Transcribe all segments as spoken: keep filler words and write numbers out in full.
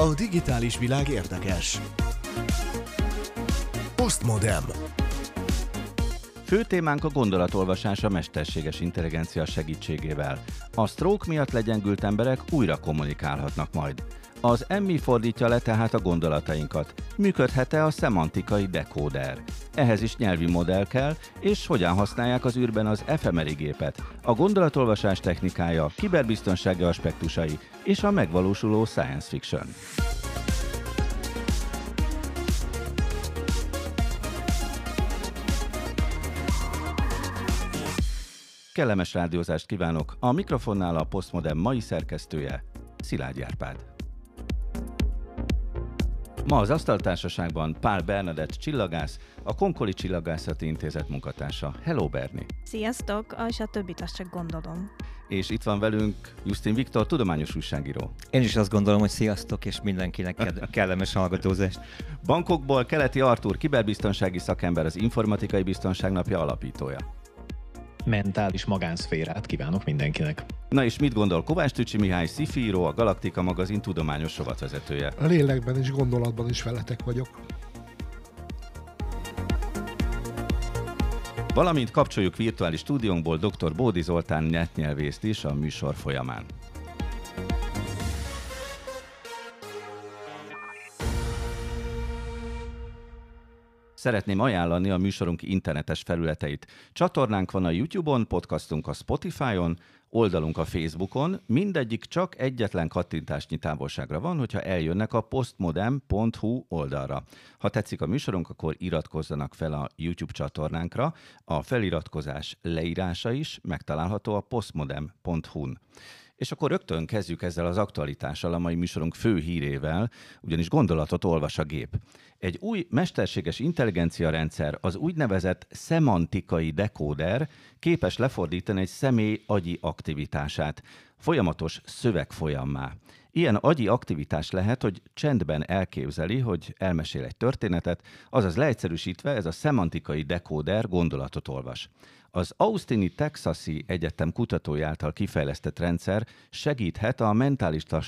A digitális világ érdekes. PosztmodeM. Fő témánk a gondolatolvasás a mesterséges intelligencia segítségével. A stroke miatt legyengült emberek újra kommunikálhatnak majd. Az em i fordítja le tehát a gondolatainkat. Működhet-e a szemantikai dekóder? Ehhez is nyelvi modell kell, és hogyan használják az űrben az fMRI gépet, a gondolatolvasás technikája, kiberbiztonsági aspektusai és a megvalósuló science fiction. Kellemes rádiózást kívánok! A mikrofonnál a PosztmodeM mai szerkesztője, Szilágyi Árpád. Ma az asztaltársaságban Pál Bernadett csillagász, a Konkoly Csillagászati Intézet munkatársa. Hello, Berni! Sziasztok! És a többit azt csak gondolom. És itt van velünk Justin Viktor, tudományos újságíró. Én is azt gondolom, hogy sziasztok, és mindenkinek kellemes hallgatózást. Bangkokból Keleti Arthur, kiberbiztonsági szakember, az Informatikai Biztonság Napja alapítója. Mentális magánszférát kívánok mindenkinek. Na és mit gondol Kovács Tücsi Mihály, szifíró, a Galaktika Magazin tudományos rovatvezetője? A lélekben és gondolatban is veletek vagyok. Valamint kapcsoljuk virtuális stúdiónkból doktor Bódi Zoltán netnyelvészt is a műsor folyamán. Szeretném ajánlani a műsorunk internetes felületeit. Csatornánk van a YouTube-on, podcastunk a Spotify-on, oldalunk a Facebookon. Mindegyik csak egyetlen kattintásnyi távolságra van, hogyha eljönnek a posztmodem pont hu oldalra. Ha tetszik a műsorunk, akkor iratkozzanak fel a YouTube csatornánkra. A feliratkozás leírása is megtalálható a posztmodem pont hu-n. És akkor rögtön kezdjük ezzel az aktualitással, a mai műsorunk fő hírével, ugyanis gondolatot olvas a gép. Egy új mesterséges intelligencia rendszer, az úgynevezett szemantikai dekóder képes lefordítani egy személy agyi aktivitását, folyamatos szövegfolyammá. Ilyen agyi aktivitás lehet, hogy csendben elképzeli, hogy elmesél egy történetet, azaz leegyszerűsítve ez a szemantikai dekóder gondolatot olvas. Az Ausztini-Texasi Egyetem kutatói által kifejlesztett rendszer segíthet a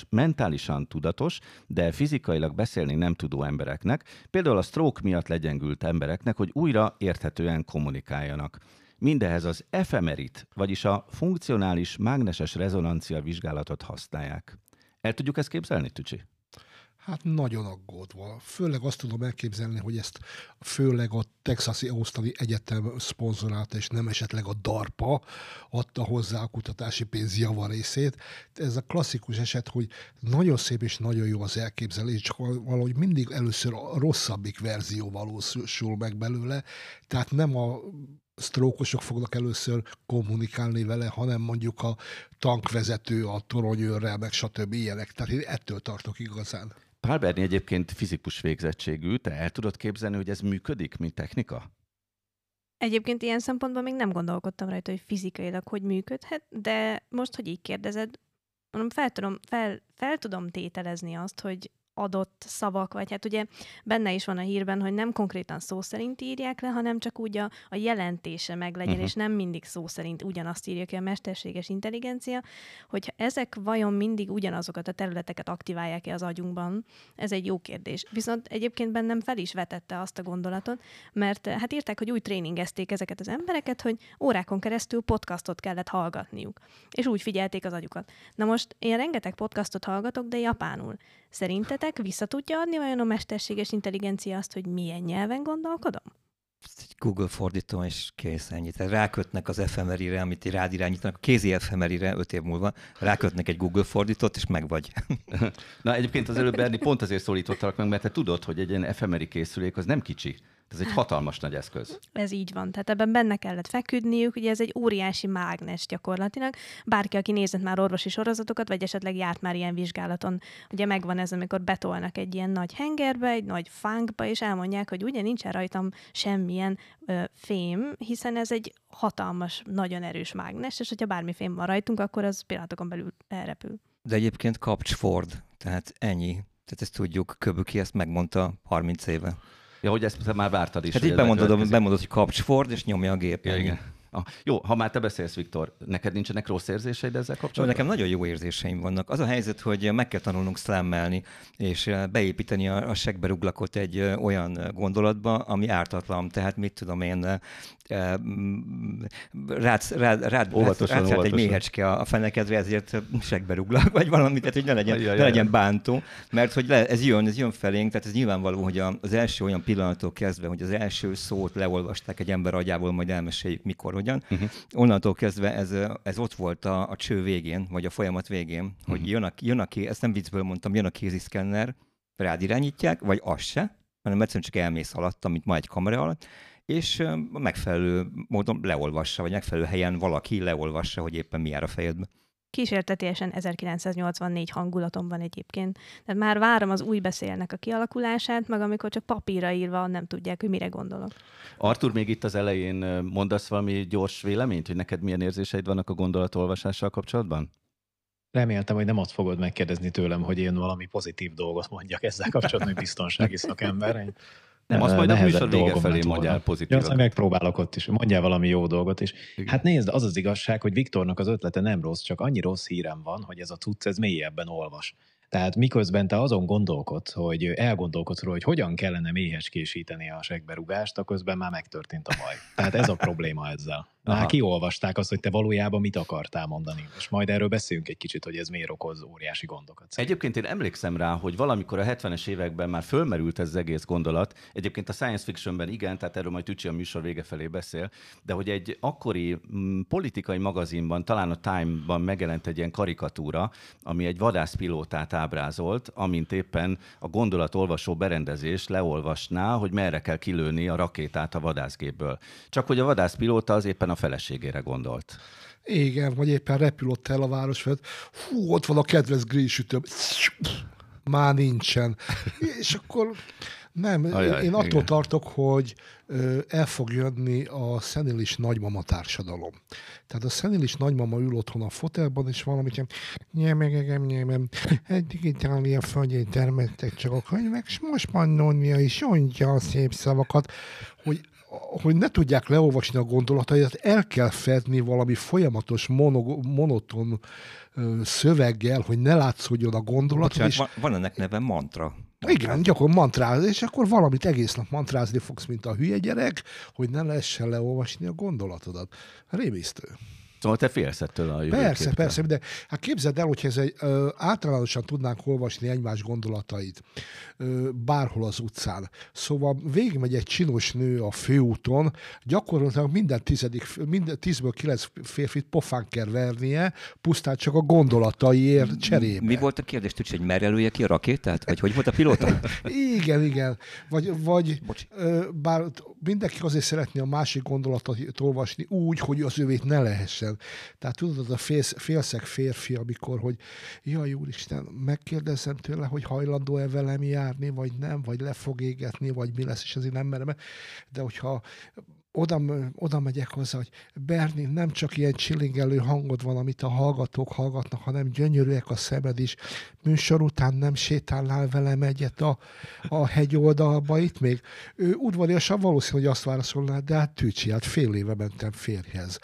mentálisan tudatos, de fizikailag beszélni nem tudó embereknek, például a stroke miatt legyengült embereknek, hogy újra érthetően kommunikáljanak. Mindehez az fMRI-t, vagyis a funkcionális mágneses rezonancia vizsgálatot használják. El tudjuk ezt képzelni, Tücsi? Hát nagyon aggódva. Főleg azt tudom elképzelni, hogy ezt főleg a Texasi Ausztini Egyetem szponzorálta, és nem esetleg a DARPA adta hozzá a kutatási pénz javarészét. Ez a klasszikus eset, hogy nagyon szép és nagyon jó az elképzelés, csak valahogy mindig először a rosszabbik verzió valósul meg belőle, tehát nem a sztrókosok fognak először kommunikálni vele, hanem mondjuk a tankvezető, a toronyőrrel, meg stb. Ilyenek. Tehát én ettől tartok igazán. Pál Berni egyébként fizikus végzettségű, te el tudod képzelni, hogy ez működik, mint technika? Egyébként ilyen szempontból még nem gondolkodtam rajta, hogy fizikailag hogy működhet, de most, hogy így kérdezed, mondom, fel tudom, fel, fel tudom tételezni azt, hogy adott szavak, vagy hát ugye benne is van a hírben, hogy nem konkrétan szó szerint írják le, hanem csak úgy a, a jelentése meglegyen, uh-huh. és nem mindig szó szerint ugyanazt írja ki a mesterséges intelligencia, hogyha ezek vajon mindig ugyanazokat a területeket aktiválják-e az agyunkban, ez egy jó kérdés. Viszont egyébként bennem fel is vetette azt a gondolatot, mert hát írták, hogy úgy tréningezték ezeket az embereket, hogy órákon keresztül podcastot kellett hallgatniuk, és úgy figyelték az agyukat. Na most én rengeteg podcastot hallgatok, de japánul. Szerintetek vissza tudja adni vajon a mesterséges intelligencia azt, hogy milyen nyelven gondolkodom? Google fordítom, és kész, ennyit. Rákötnek az fMRI-re, amit rád irányítanak, a kézi fMRI-re öt év múlva, rákötnek egy Google fordítót, és meg vagy. Na egyébként az előbb Berni pont azért szólítottalak meg, mert te tudod, hogy egy ilyen fMRI készülék az nem kicsi. Ez egy hatalmas nagy eszköz. Ez így van. Tehát ebben benne kellett feküdniük, ugye ez egy óriási mágnes gyakorlatilag. Bárki, aki nézett már orvosi sorozatokat, vagy esetleg járt már ilyen vizsgálaton, ugye megvan ez, amikor betolnak egy ilyen nagy hengerbe, egy nagy fánkba, és elmondják, hogy ugye nincsen rajtam semmilyen ö, fém, hiszen ez egy hatalmas, nagyon erős mágnes, és hogyha bármi fém van rajtunk, akkor az pillanatokon belül elrepül. De egyébként kapcs Ford, tehát ennyi. Tehát ezt tudjuk, Köböki ezt megmondta harminc éve. Ja, hogy ezt már vártad is. Hát így bemondod, bemondod, hogy kapcs Ford, és nyomja a gépet. Ja, igen. Ah, jó, ha már te beszélsz, Viktor, neked nincsenek rossz érzéseid ezzel kapcsolatban? Nekem nagyon jó érzéseim vannak. Az a helyzet, hogy meg kell tanulnunk szlámmelni, és beépíteni a, a segbe ruglakot egy olyan gondolatba, ami ártatlan. Tehát mit tudom én, rád, rád, rád, óvatosan, rád egy méhecske a fenekedre, ezért segbe ruglak, vagy valamit, tehát hogy ne legyen, ne legyen bántó, mert hogy le, ez jön, ez jön felénk, tehát ez nyilvánvaló, hogy az első olyan pillanattól kezdve, hogy az első szót leolvasták egy ember agyából, majd elmeséljük mikor, hogyan. Uh-huh. Onnantól kezdve ez, ez ott volt a, a cső végén, vagy a folyamat végén, hogy uh-huh. jön, a, jön a ké, ezt nem viccből mondtam, jön a kéziszkenner, rád irányítják, vagy az se, hanem egyszerűen csak elmész alatt, mint ma egy kamera alatt, és megfelelő módon leolvassa, vagy megfelelő helyen valaki leolvassa, hogy éppen mi jár a fejedbe. Kísértetiesen ezerkilencszáznyolcvannégy hangulatom van egyébként. De már várom az új beszélnek a kialakulását, meg amikor csak papírra írva nem tudják, hogy mire gondolok. Arthur, még itt az elején mondasz valami gyors véleményt, hogy neked milyen érzéseid vannak a gondolatolvasással kapcsolatban? Reméltem, hogy nem azt fogod megkérdezni tőlem, hogy én valami pozitív dolgot mondjak ezzel kapcsolatban, hogy biztonsági szakember. Nem, azt majd a műsor vége felé mondjál pozitívat. Ja, megpróbálok ott is, mondjál valami jó dolgot is. Hát nézd, az az igazság, hogy Viktornak az ötlete nem rossz, csak annyi rossz hírem van, hogy ez a cucc, ez mélyebben olvas. Tehát miközben te azon gondolkodsz, hogy elgondolkodsz róla, hogy hogyan kellene méhecskésíteni a segberúgást, a közben már megtörtént a baj. Tehát ez a probléma ezzel. Már kiolvasták azt, hogy te valójában mit akartál mondani. És majd erről beszéljünk egy kicsit, hogy ez miért okoz óriási gondokat. Egyébként én emlékszem rá, hogy valamikor a hetvenes években már fölmerült ez az egész gondolat. Egyébként a science fictionben igen, tehát erről majd Tücsi a műsor vége felé beszél, de hogy egy akkori m- politikai magazinban, talán a Time-ban megjelent egy ilyen karikatúra, ami egy vadászpilótát ábrázolt, amint éppen a gondolatolvasó berendezés leolvasná, hogy merre kell kilőni a rakétát a vadászgépből. Csak hogy a vadászpilóta az éppen a feleségére gondolt. Igen, vagy éppen repülött el a város felett. Hú, ott van a kedvenc grillsütőm. Már nincsen. És akkor nem, Ajaj, én attól igen. tartok, hogy el fog jönni a szenilis nagymama társadalom. Tehát a szenilis nagymama ül otthon a fotelban, és valamit sem nyemegegem, nyemem, eddig Itália földjén termettek csak a könyvek, és most Pannónia is mondja a szép szavakat, hogy hogy ne tudják leolvasni a gondolataidat, el kell fedni valami folyamatos, mono, monoton ö, szöveggel, hogy ne látszódjon a gondolat. Bocsánat, és... van, van ennek neve mantra. Igen, gyakran mantrázni, és akkor valamit egész nap mantrázni fogsz, mint a hülye gyerek, hogy ne lehessen leolvasni a gondolatodat. Rémisztő. Szóval te félsz ettől a jövőképtől. Persze, persze, de hát képzeld el, hogyha ez egy, ö, általánosan tudnánk olvasni egymás gondolatait ö, bárhol az utcán. Szóval végigmegy egy csinos nő a főúton, gyakorlatilag minden tizedik, minden tízből kilenc férfit pofán kell vernie, pusztán csak a gondolataiért cserébe. Mi volt a kérdés, Tücsi, hogy merre lője ki a rakétát? Vagy hogy volt a pilóta? Igen, igen. Vagy, vagy ö, bár mindenki azért szeretné a másik gondolatait olvasni úgy, hogy az övét ne lehessen. Tehát tudod, az a félsz, félszeg férfi, amikor, hogy jaj, úristen, megkérdezem tőle, hogy hajlandó-e velem járni, vagy nem, vagy le fog égetni, vagy mi lesz, és azért nem merem. De hogyha oda, oda megyek hozzá, hogy Berni, nem csak ilyen csillingelő hangod van, amit a hallgatók hallgatnak, hanem gyönyörűek a szemed is. Műsor után nem sétálnál velem egyet a, a hegyoldalba itt még? Ő udvariasan valószínű, hogy azt válaszolná, de hát Tücsi, hát fél éve mentem férjhez.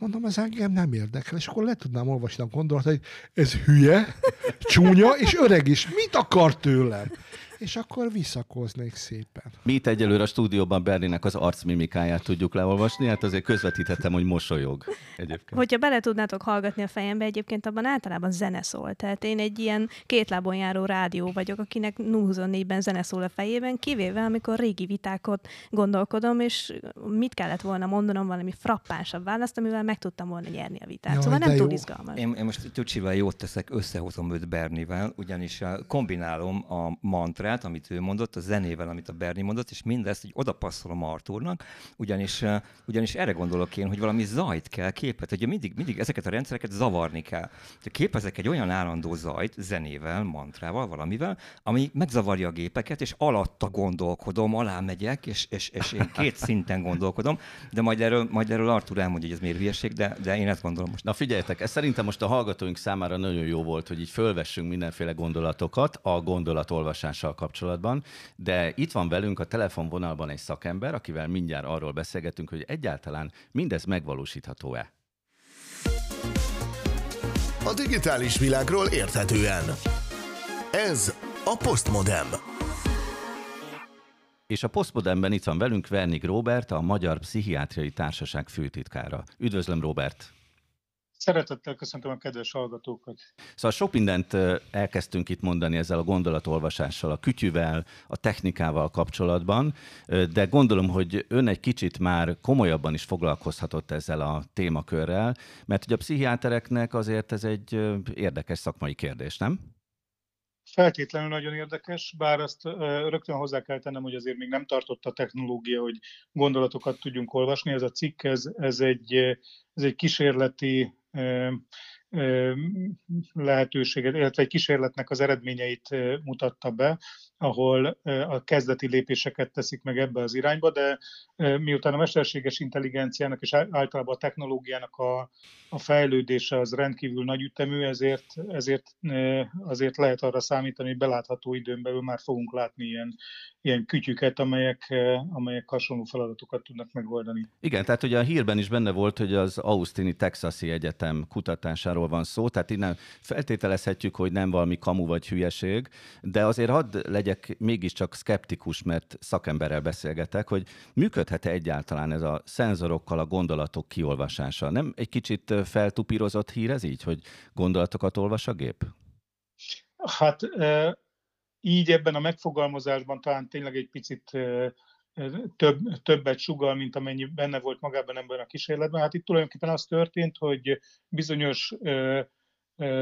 Mondom, ez engem nem érdekel, és akkor le tudnám olvasni a gondolatot, hogy ez hülye, csúnya, és öreg is. Mit akar tőlem? És akkor visszakoznék szépen. Mi itt egyelőre a stúdióban Berninek az arcmimikáját tudjuk leolvasni, hát azért közvetítettem, hogy mosolyog egyébként. Hogyha bele tudnátok hallgatni a fejembe, egyébként abban általában zene szól. Tehát én egy ilyen kétlábon járó rádió vagyok, akinek nulla huszonnégyben zene szól a fejében, kivéve amikor régi vitákat gondolkodom, és mit kellett volna mondanom, valami frappánsabb választ, amivel meg tudtam volna nyerni a vitát. Jaj, szóval nem túl izgalmas. Én, én most Tücsivel jót teszek, összehozom őt Bernivel, ugyanis kombinálom a mantrát, amit ő mondott, a zenével, amit a Berni mondott, és mindezt, hogy oda passzolom Arthurnak, ugyanis, uh, ugyanis erre gondolok én, hogy valami zajt kell, képet, hogy mindig, mindig ezeket a rendszereket zavarni kell. Képezek egy olyan állandó zajt, zenével, mantrával, valamivel, ami megzavarja a gépeket, és alatta gondolkodom, alá megyek, és, és, és én két szinten gondolkodom, de majd erről, majd erről Arthur elmondja, hogy ez miért hülyeség, de, de én ezt gondolom most. Na figyeljetek, ez szerintem most a hallgatóink számára nagyon jó volt, hogy így fölvessünk mindenféle gondolatokat a gondolatolvasással kapcsolatban, de itt van velünk a telefonvonalban egy szakember, akivel mindjárt arról beszélgetünk, hogy egyáltalán mindez megvalósítható-e. A digitális világról érthetően. Ez a PosztmodeM. És a PosztmodeMben itt van velünk Wernigg Róbert, a Magyar Pszichiátriai Társaság főtitkára. Üdvözlöm, Róbert! Szeretettel köszöntöm a kedves hallgatókat. Szóval sok mindent elkezdtünk itt mondani ezzel a gondolatolvasással, a kütyüvel, a technikával kapcsolatban, de gondolom, hogy ön egy kicsit már komolyabban is foglalkozhatott ezzel a témakörrel, mert ugye a pszichiátereknek azért ez egy érdekes szakmai kérdés, nem? Feltétlenül nagyon érdekes, bár azt rögtön hozzá kell tennem, hogy azért még nem tartott a technológia, hogy gondolatokat tudjunk olvasni. Ez a cikk, ez, ez, egy, ez egy kísérleti lehetőséget, illetve egy kísérletnek az eredményeit mutatta be, ahol a kezdeti lépéseket teszik meg ebbe az irányba, de miután a mesterséges intelligenciának és általában a technológiának a, a fejlődése az rendkívül nagy ütemű, ezért, ezért azért lehet arra számítani, hogy belátható időn belül már fogunk látni ilyen, ilyen kütyüket, amelyek, amelyek hasonló feladatokat tudnak megoldani. Igen, tehát ugye a hírben is benne volt, hogy az Ausztini-Texasi Egyetem kutatásáról van szó, tehát innen feltételezhetjük, hogy nem valami kamu vagy hülyeség, de azért hadd legyen mégiscsak szkeptikus, mert szakemberrel beszélgetek, hogy működhet-e egyáltalán ez a szenzorokkal a gondolatok kiolvasása? Nem egy kicsit feltupírozott hír ez így, hogy gondolatokat olvas a gép? Hát így ebben a megfogalmazásban talán tényleg egy picit több, többet sugall, mint amennyi benne volt magában ebben a kísérletben. Hát itt tulajdonképpen az történt, hogy bizonyos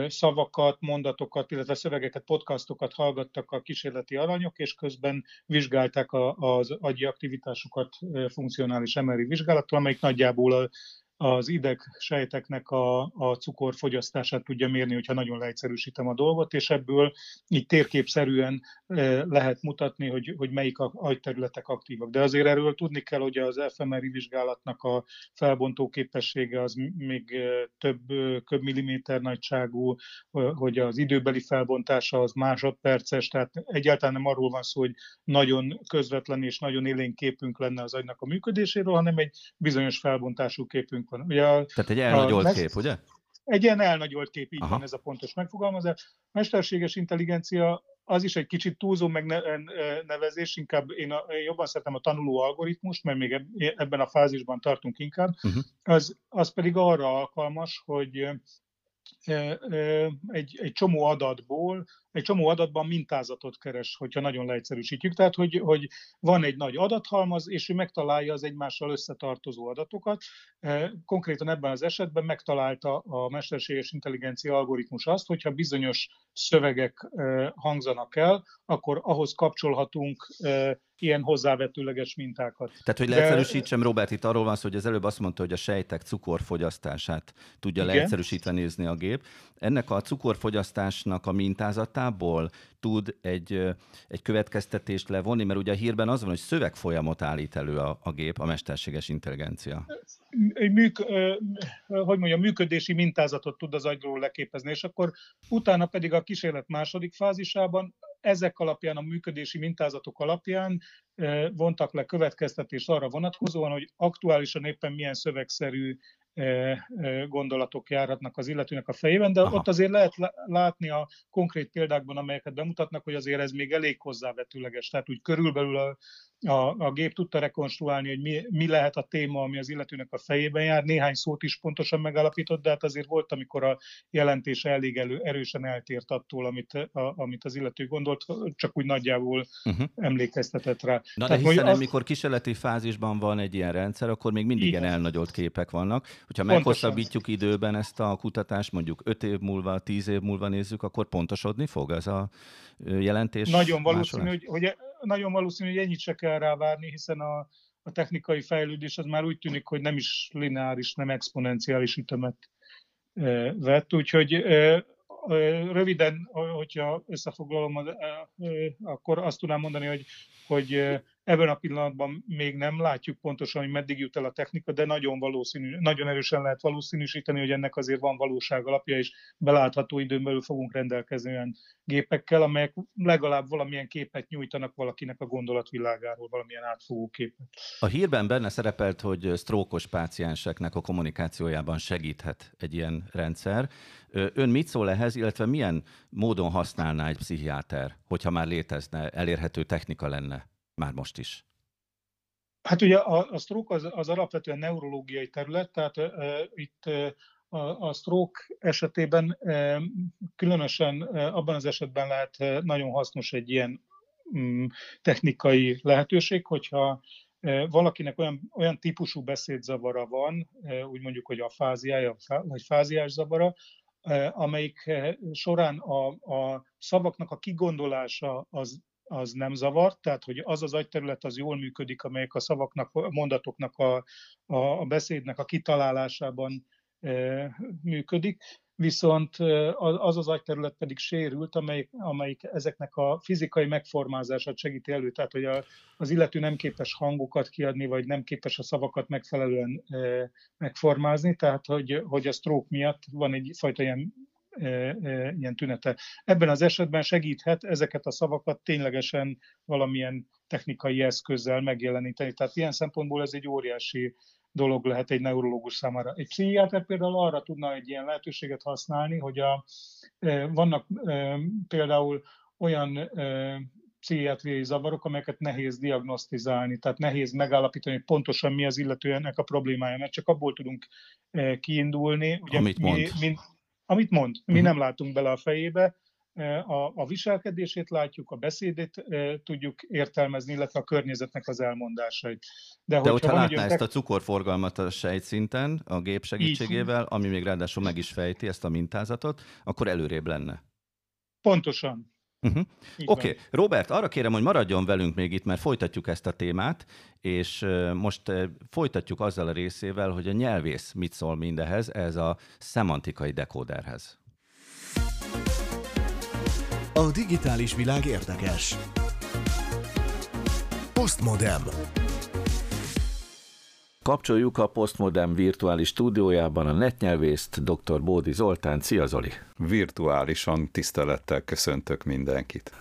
szavakat, mondatokat, illetve szövegeket, podcastokat hallgattak a kísérleti alanyok, és közben vizsgálták az agyi aktivitásukat funkcionális em er i vizsgálattal, amelyik nagyjából az idegsejteknek a, a cukorfogyasztását tudja mérni, hogyha nagyon leegyszerűsítem a dolgot, és ebből így térképszerűen lehet mutatni, hogy, hogy melyik agyterületek aktívak. De azért erről tudni kell, hogy az fMRI vizsgálatnak a felbontó képessége az még több köbmilliméter nagyságú, hogy az időbeli felbontása az másodperces, tehát egyáltalán nem arról van szó, hogy nagyon közvetlen és nagyon élénk képünk lenne az agynak a működéséről, hanem egy bizonyos felbontású képünk van. Ugye a, Tehát egy elnagyolt a, kép, ugye? Egy ilyen elnagyolt kép, így van ez a pontos megfogalmazás. Mesterséges intelligencia az is egy kicsit túlzó megnevezés, inkább én, a, én jobban szeretem a tanuló algoritmust, mert még ebben a fázisban tartunk inkább. Uh-huh. Az, az pedig arra alkalmas, hogy Egy, egy csomó adatból, egy csomó adatban mintázatot keres, hogyha nagyon leegyszerűsítjük. Tehát, hogy, hogy van egy nagy adathalmaz, és ő megtalálja az egymással összetartozó adatokat. Konkrétan ebben az esetben megtalálta a mesterséges intelligencia algoritmus azt, hogyha bizonyos szövegek hangzanak el, akkor ahhoz kapcsolhatunk ilyen hozzávetőleges mintákat. Tehát, hogy leegyszerűsítsem, Robert, itt arról van szó, hogy az előbb azt mondta, hogy a sejtek cukorfogyasztását tudja leegyszerűsíteni a gép. Ennek a cukorfogyasztásnak a mintázatából tud egy, egy következtetést levonni, mert ugye a hírben az van, hogy szövegfolyamot állít elő a, a gép, a mesterséges intelligencia. Műk, hogy mondjam, működési mintázatot tud az agyról leképezni, és akkor utána pedig a kísérlet második fázisában ezek alapján, a működési mintázatok alapján vontak le következtetést arra vonatkozóan, hogy aktuálisan éppen milyen szövegszerű gondolatok járhatnak az illetőnek a fejében, de Aha. ott azért lehet látni a konkrét példákban, amelyeket bemutatnak, hogy azért ez még elég hozzávetőleges. Tehát úgy körülbelül a, a, a gép tudta rekonstruálni, hogy mi, mi lehet a téma, ami az illetőnek a fejében jár. Néhány szót is pontosan megállapított, de hát azért volt, amikor a jelentése elég elő, erősen eltért attól, amit, a, amit az illető gondolt, csak úgy nagyjából uh-huh. emlékeztetett rá. Na Tehát, de hiszen amikor azt... kísérleti fázisban van egy ilyen rendszer, akkor még mindig ilyen elnagyolt képek vannak. Hogyha meghosszabbítjuk időben ezt a kutatást, mondjuk öt év múlva, tíz év múlva nézzük, akkor pontosodni fog ez a jelentés? Nagyon valószínű, hogy, hogy, nagyon valószínű, hogy ennyit se kell rávárni, hiszen a, a technikai fejlődés az már úgy tűnik, hogy nem is lineáris, nem exponenciális ütemet e, vett. Úgyhogy e, e, röviden, hogyha összefoglalom, e, e, akkor azt tudnám mondani, hogy, hogy Ebben a pillanatban még nem látjuk pontosan, hogy meddig jut el a technika, de nagyon valószínű, nagyon erősen lehet valószínűsíteni, hogy ennek azért van valóság alapja, és belátható időn belül fogunk rendelkezni olyan gépekkel, amelyek legalább valamilyen képet nyújtanak valakinek a gondolatvilágáról, valamilyen átfogó képet. A hírben benne szerepelt, hogy sztrókos pácienseknek a kommunikációjában segíthet egy ilyen rendszer. Ön mit szól ehhez, illetve milyen módon használná egy pszichiáter, hogyha már létezne, elérhető technika lenne? Már most is. Hát ugye a, a stroke az, az alapvetően neurológiai terület, tehát e, itt e, a, a stroke esetében e, különösen e, abban az esetben lehet e, nagyon hasznos egy ilyen m, technikai lehetőség, hogyha e, valakinek olyan, olyan típusú beszédzavara van, e, úgy mondjuk, hogy afáziája vagy fáziás zavara, e, amelyik során a, a szavaknak a kigondolása az az nem zavart, tehát hogy az az agyterület az jól működik, amelyek a szavaknak, a mondatoknak, a, a beszédnek a kitalálásában e, működik, viszont az az agyterület pedig sérült, amelyik, amelyik ezeknek a fizikai megformázását segíti elő, tehát hogy a, az illető nem képes hangokat kiadni, vagy nem képes a szavakat megfelelően e, megformázni, tehát hogy, hogy a stroke miatt van egyfajta ilyen, ilyen tünete. Ebben az esetben segíthet ezeket a szavakat ténylegesen valamilyen technikai eszközzel megjeleníteni. Tehát ilyen szempontból ez egy óriási dolog lehet egy neurológus számára. Egy pszichiáter például arra tudna egy ilyen lehetőséget használni, hogy a, vannak például olyan pszichiátriai zavarok, amelyeket nehéz diagnosztizálni, tehát nehéz megállapítani, hogy pontosan mi az illetőnek a problémája, mert csak abból tudunk kiindulni. Ugye, Amit mond. Mi, mi, Amit mond, mi nem látunk bele a fejébe, a, a viselkedését látjuk, a beszédét e, tudjuk értelmezni, illetve a környezetnek az elmondásait. De, De hogyha látná ezt a cukorforgalmat a sejtszinten, a gép segítségével, így, ami még ráadásul meg is fejti ezt a mintázatot, akkor előrébb lenne. Pontosan. Uh-huh. Oké, okay. Róbert, arra kérem, hogy maradjon velünk még itt, mert folytatjuk ezt a témát, és most folytatjuk azzal a részével, hogy a nyelvész mit szól mindehez, ez a szemantikai dekóderhez. A digitális világ érdekes. PosztmodeM. Kapcsoljuk a PosztmodeM virtuális stúdiójában a netnyelvészt, doktor Bódi Zoltán. Szia, Zoli! Virtuálisan tisztelettel köszöntök mindenkit.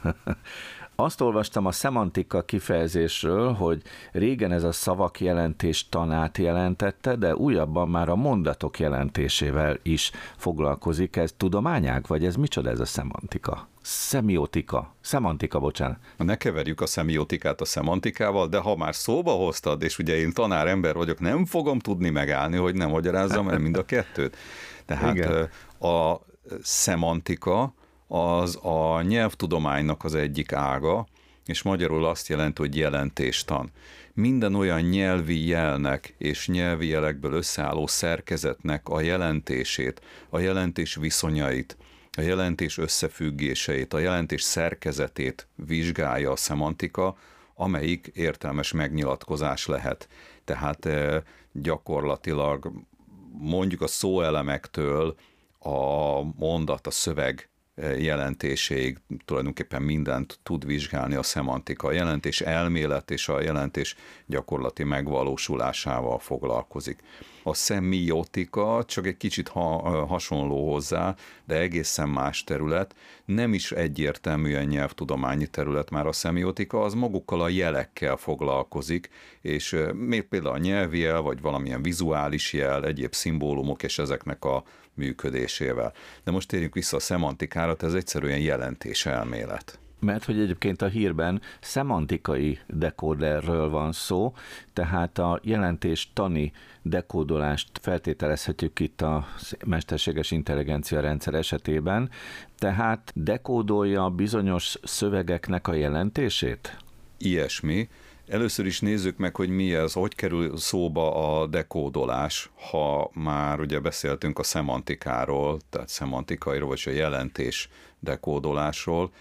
Azt olvastam a szemantika kifejezésről, hogy régen ez a szavak jelentés tanát jelentette, de újabban már a mondatok jelentésével is foglalkozik. Ez tudományág, vagy ez micsoda ez a szemantika? Szemiotika. Szemantika, bocsánat. Ne keverjük a szemiotikát a szemantikával, de ha már szóba hoztad, és ugye én tanárember vagyok, nem fogom tudni megállni, hogy nem magyarázzam el mind a kettőt. Tehát igen. A szemantika az a nyelvtudománynak az egyik ága, és magyarul azt jelenti, hogy jelentéstan. Minden olyan nyelvi jelnek és nyelvi jelekből összeálló szerkezetnek a jelentését, a jelentés viszonyait, a jelentés összefüggéseit, a jelentés szerkezetét vizsgálja a szemantika, amelyik értelmes megnyilatkozás lehet. Tehát gyakorlatilag mondjuk a szóelemektől a mondat, a szöveg jelentéséig tulajdonképpen mindent tud vizsgálni a szemantika. A jelentés elmélet és a jelentés gyakorlati megvalósulásával foglalkozik. A szemiotika csak egy kicsit ha, hasonló hozzá, de egészen más terület. Nem is egyértelműen nyelvtudományi terület már a szemiotika, az magukkal a jelekkel foglalkozik, és még például a nyelvjel, vagy valamilyen vizuális jel, egyéb szimbólumok és ezeknek a működésével. De most térjünk vissza a szemantikára, ez egyszerűen jelentés elmélet. Mert hogy egyébként a hírben szemantikai dekóderről van szó, tehát a jelentéstani dekódolást feltételezhetjük itt a mesterséges intelligencia rendszer esetében, tehát dekódolja bizonyos szövegeknek a jelentését? Ilyesmi. Először is nézzük meg, hogy mi ez, hogy kerül szóba a dekódolás, ha már ugye beszéltünk a szemantikáról, tehát szemantikairól, vagy a jelentés dekódolásról.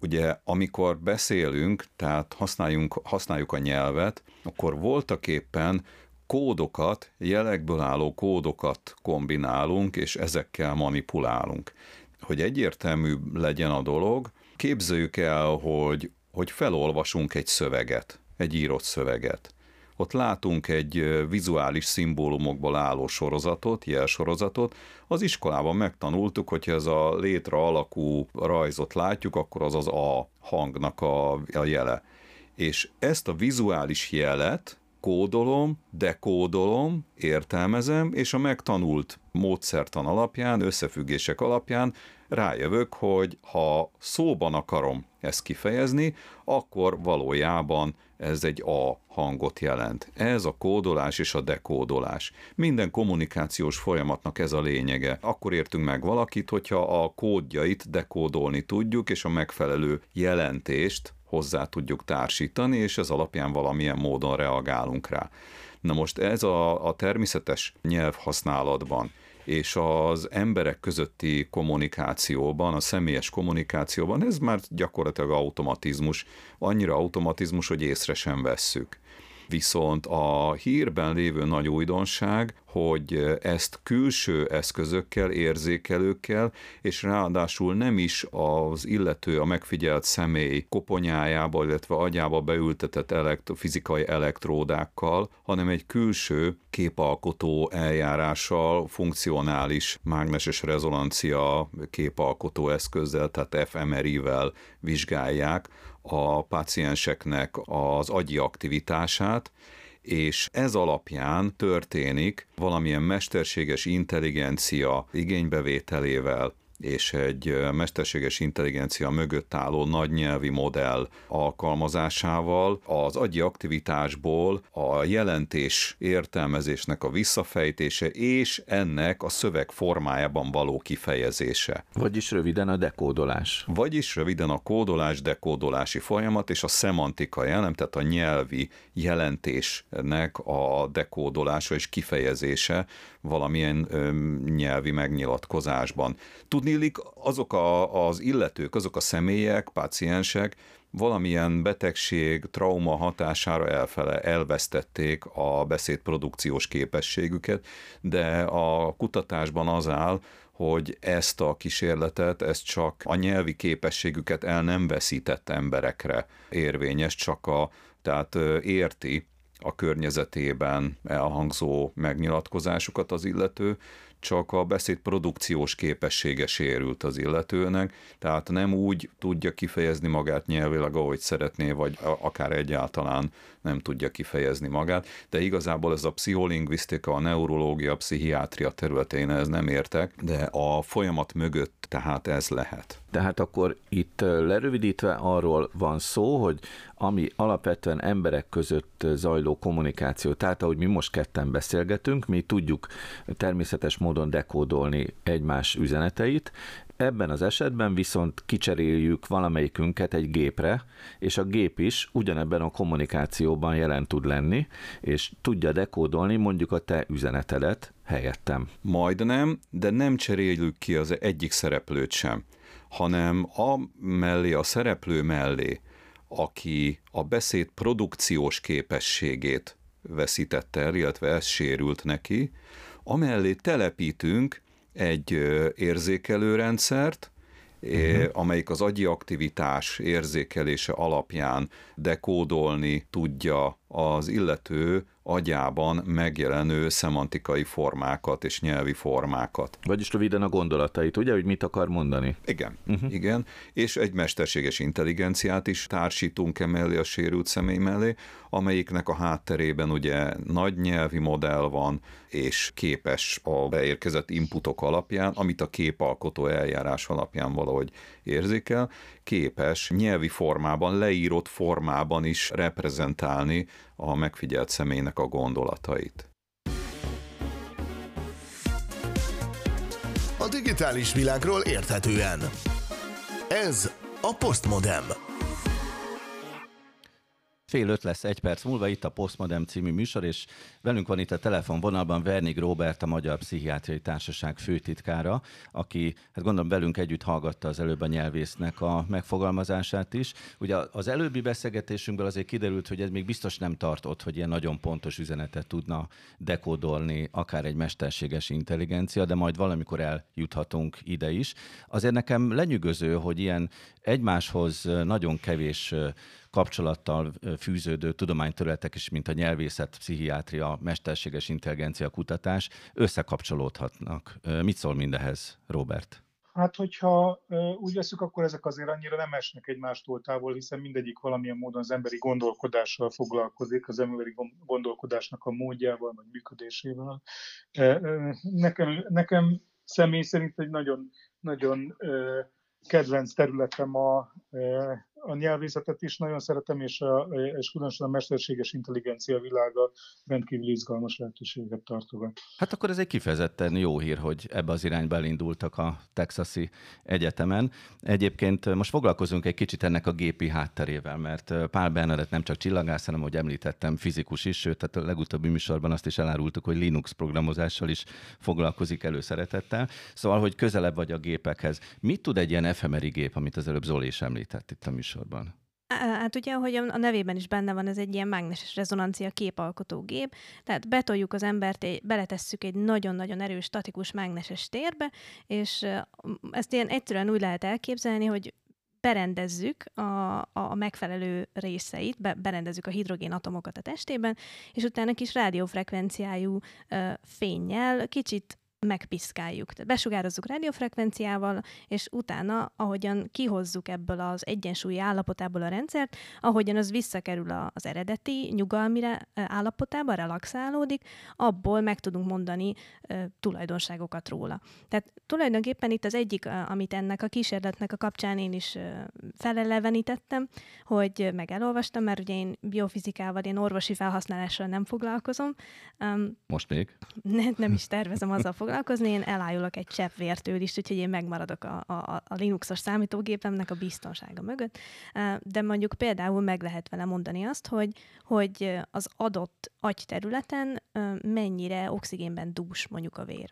Ugye amikor beszélünk, tehát használjunk, használjuk a nyelvet, akkor voltaképpen kódokat, jelekből álló kódokat kombinálunk, és ezekkel manipulálunk. Hogy egyértelmű legyen a dolog, képzeljük el, hogy hogy felolvasunk egy szöveget. egy írott szöveget. Ott látunk egy vizuális szimbólumokból álló sorozatot, jelsorozatot. Az iskolában megtanultuk, hogyha ez a létra alakú rajzot látjuk, akkor az az A hangnak a, a jele. És ezt a vizuális jelet kódolom, dekódolom, értelmezem, és a megtanult módszertan alapján, összefüggések alapján rájövök, hogy ha szóban akarom ezt kifejezni, akkor valójában ez egy A hangot jelent. Ez a kódolás és a dekódolás. Minden kommunikációs folyamatnak ez a lényege. Akkor értünk meg valakit, hogyha a kódjait dekódolni tudjuk, és a megfelelő jelentést hozzá tudjuk társítani, és ez alapján valamilyen módon reagálunk rá. Na most ez a, a természetes nyelvhasználatban és az emberek közötti kommunikációban, a személyes kommunikációban, ez már gyakorlatilag automatizmus, annyira automatizmus, hogy észre sem vesszük. Viszont a hírben lévő nagy újdonság, hogy ezt külső eszközökkel, érzékelőkkel, és ráadásul nem is az illető, a megfigyelt személy koponyájába, illetve agyába beültetett elekt- fizikai elektródákkal, hanem egy külső képalkotó eljárással, funkcionális mágneses rezonancia képalkotó eszközzel, tehát fMRI-vel vizsgálják a pácienseknek az agyi aktivitását, és ez alapján történik valamilyen mesterséges intelligencia igénybevételével, és egy mesterséges intelligencia mögött álló nagy nyelvi modell alkalmazásával az agyi aktivitásból a jelentés értelmezésnek a visszafejtése és ennek a szöveg formájában való kifejezése. Vagyis röviden a dekódolás. Vagyis röviden a kódolás-dekódolási folyamat és a szemantika jelen, tehát a nyelvi jelentésnek a dekódolása és kifejezése valamilyen ö, nyelvi megnyilatkozásban. Tudniillik, azok a, az illetők, azok a személyek, páciensek valamilyen betegség, trauma hatására elfele, elvesztették a beszédprodukciós képességüket, de a kutatásban az áll, hogy ezt a kísérletet, ez csak a nyelvi képességüket el nem veszített emberekre érvényes, csak a, tehát érti a környezetében elhangzó megnyilatkozásukat az illető, csak a beszéd produkciós képessége sérült az illetőnek, tehát nem úgy tudja kifejezni magát nyelvileg, ahogy szeretné, vagy akár egyáltalán nem tudja kifejezni magát, de igazából ez a pszicholingvisztika, a neurológia, a pszichiátria területén ez nem értek, de a folyamat mögött tehát ez lehet. Tehát akkor itt lerövidítve arról van szó, hogy ami alapvetően emberek között zajló kommunikáció, tehát ahogy mi most ketten beszélgetünk, mi tudjuk természetes módon dekódolni egymás üzeneteit. Ebben az esetben viszont kicseréljük valamelyikünket egy gépre, és a gép is ugyanebben a kommunikációban jelen tud lenni, és tudja dekódolni mondjuk a te üzenetedet helyettem. Majdnem, de nem cseréljük ki az egyik szereplőt sem, hanem a mellé, a szereplő mellé, aki a beszéd produkciós képességét veszítette el, illetve ez sérült neki, amellé telepítünk egy érzékelőrendszert, uh-huh. amelyik az agyi aktivitás érzékelése alapján dekódolni tudja az illető agyában megjelenő szemantikai formákat és nyelvi formákat. Vagyis röviden a gondolatait, ugye, hogy mit akar mondani? Igen, uh-huh. igen. És egy mesterséges intelligenciát is társítunk emellé a sérült személy mellé, amelyiknek a hátterében ugye nagy nyelvi modell van, és képes a beérkezett inputok alapján, amit a képalkotó eljárás alapján valahogy érzékel, képes nyelvi formában, leírott formában is reprezentálni a megfigyelt személynek a gondolatait. A digitális világról érthetően. Ez a PosztmodeM. Fél öt lesz egy perc múlva, itt a PosztmodeM című műsor, és velünk van itt a telefonvonalban Wernigg Róbert, a Magyar Pszichiátriai Társaság főtitkára, aki, hát gondolom, velünk együtt hallgatta az előbb a nyelvésznek a megfogalmazását is. Ugye az előbbi beszélgetésünkből azért kiderült, hogy ez még biztos nem tartott, hogy ilyen nagyon pontos üzenetet tudna dekódolni akár egy mesterséges intelligencia, de majd valamikor eljuthatunk ide is. Azért nekem lenyűgöző, hogy ilyen egymáshoz nagyon kevés kapcsolattal fűződő tudományterületek is, mint a nyelvészet, pszichiátria, mesterséges intelligencia kutatás összekapcsolódhatnak. Mit szól mindehez, Róbert? Hát, hogyha úgy veszük, akkor ezek azért annyira nem esnek egymástól távol, hiszen mindegyik valamilyen módon az emberi gondolkodással foglalkozik, az emberi gondolkodásnak a módjával, vagy működésével. Nekem, nekem személy szerint egy nagyon, nagyon kedvenc területem a, a nyelvészetet is, nagyon szeretem, és, a, és különösen a mesterséges intelligencia világa rendkívül izgalmas lehetőséget tartogat. Hát akkor ez egy kifejezetten jó hír, hogy ebbe az irányba elindultak a texasi egyetemen. Egyébként most foglalkozunk egy kicsit ennek a gépi hátterével, mert Pál Bernadett nem csak csillagász, hanem, ahogy említettem, fizikus is, sőt, tehát a legutóbbi műsorban azt is elárultuk, hogy Linux programozással is foglalkozik előszeretettel. Szóval, hogy közelebb vagy a gépekhez. Mit tud egy ilyen efemeri gép, amit az előbb Zoli is említett itt a műsorban? Hát ugye, ahogy a nevében is benne van, ez egy ilyen mágneses rezonancia képalkotó gép, tehát betoljuk az embert, beletesszük egy nagyon-nagyon erős statikus mágneses térbe, és ezt ilyen egyszerűen úgy lehet elképzelni, hogy berendezzük a, a megfelelő részeit, be, berendezzük a hidrogén atomokat a testében, és utána kis rádiófrekvenciájú ö, fénnyel kicsit megpiszkáljuk. Tehát besugározzuk rádiófrekvenciával, és utána, ahogyan kihozzuk ebből az egyensúlyi állapotából a rendszert, ahogyan az visszakerül az eredeti nyugalmi állapotába, relaxálódik, abból meg tudunk mondani e, tulajdonságokat róla. Tehát tulajdonképpen itt az egyik, amit ennek a kísérletnek a kapcsán én is felelevenítettem, hogy meg elolvastam, mert ugye én biofizikával, én orvosi felhasználással nem foglalkozom. Most még? Ne, nem is tervezem azzal foglalkozni, én elájulok egy csepp vértől is, úgyhogy én megmaradok a, a, a Linuxos számítógépemnek a biztonsága mögött. De mondjuk például meg lehet vele mondani azt, hogy, hogy az adott agyterületen mennyire oxigénben dús mondjuk a vér.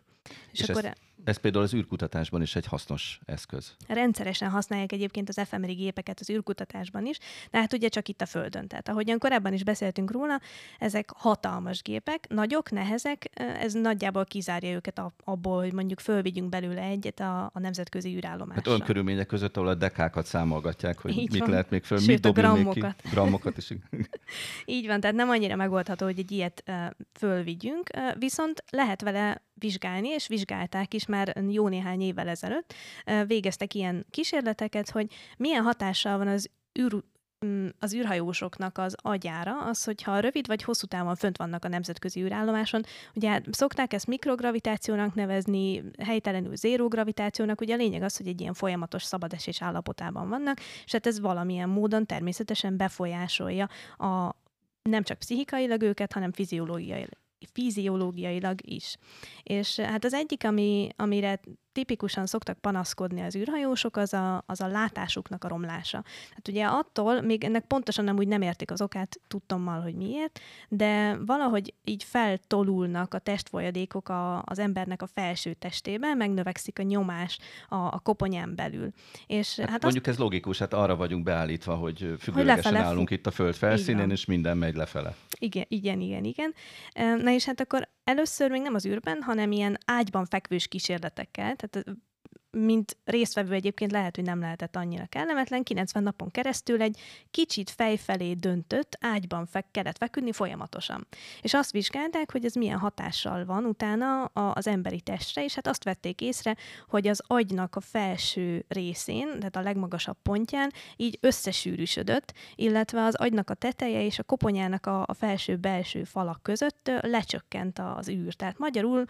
És, és akkor ez, ez például az űrkutatásban is egy hasznos eszköz. Rendszeresen használják egyébként az efemeri gépeket az űrkutatásban is, de hát ugye csak itt a Földön. Tehát ahogyan korábban is beszéltünk róla, ezek hatalmas gépek, nagyok, nehezek, ez nagyjából kizárja őket abból, hogy mondjuk fölvigyünk belőle egyet a, a nemzetközi űrállomásra. Hát olyan körülmények között, ahol a dekákat számolgatják, hogy így mit van. Lehet még föl, sőt, mit dobjunk még ki. Grammokat is. Így van, tehát nem annyira megoldható, hogy egy ilyet fölvigyünk, viszont lehet vele vizsgálni, és vizsgálták is már jó néhány évvel ezelőtt. Végeztek ilyen kísérleteket, hogy milyen hatással van az űr, az űrhajósoknak az agyára az, hogyha rövid vagy hosszú távon fönt vannak a nemzetközi űrállomáson. Ugye szokták ezt mikrogravitációnak nevezni, helytelenül zérógravitációnak, ugye a lényeg az, hogy egy ilyen folyamatos szabadesés állapotában vannak, és hát ez valamilyen módon természetesen befolyásolja a, nem csak pszichikailag őket, hanem fiziológiailag. fiziológiailag is. És hát az egyik, ami, amire tipikusan szoktak panaszkodni az űrhajósok, az a, az a látásuknak a romlása. Hát ugye attól, még ennek pontosan nem úgy nem értik az okát, tudtommal, hogy miért, de valahogy így feltolulnak a testfolyadékok a, az embernek a felső testében, megnövekszik a nyomás a, a koponyán belül. És hát hát mondjuk azt, ez logikus, hát arra vagyunk beállítva, hogy függőlegesen hogy állunk itt a föld felszínén, és minden megy lefele. Igen, igen, igen, igen. Na és hát akkor először még nem az űrben, hanem ilyen ágyban fekvős kísérletekkel, tehát mint résztvevő egyébként lehet, hogy nem lehetett annyira kellemetlen, kilencven napon keresztül egy kicsit fejfelé döntött ágyban fe- kellett feküdni folyamatosan. És azt vizsgálták, hogy ez milyen hatással van utána az emberi testre, és hát azt vették észre, hogy az agynak a felső részén, tehát a legmagasabb pontján így összesűrűsödött, illetve az agynak a teteje és a koponyának a felső-belső falak között lecsökkent az űr. Tehát magyarul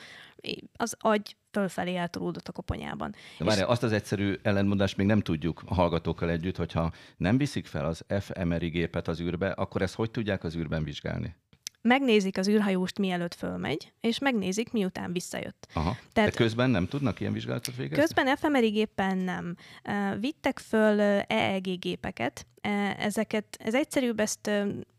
az agy fölfelé eltolódott a koponyában. De várjál, és... azt az egyszerű ellentmondást még nem tudjuk a hallgatókkal együtt, hogyha nem viszik fel az fMRI gépet az űrbe, akkor ezt hogy tudják az űrben vizsgálni? Megnézik az űrhajóst, mielőtt fölmegy, és megnézik, miután visszajött. Aha. Tehát de közben nem tudnak ilyen vizsgálatot végezni? Közben fMRI géppel nem. Vittek föl E E G gépeket. Ezeket, ez egyszerűbb, ezt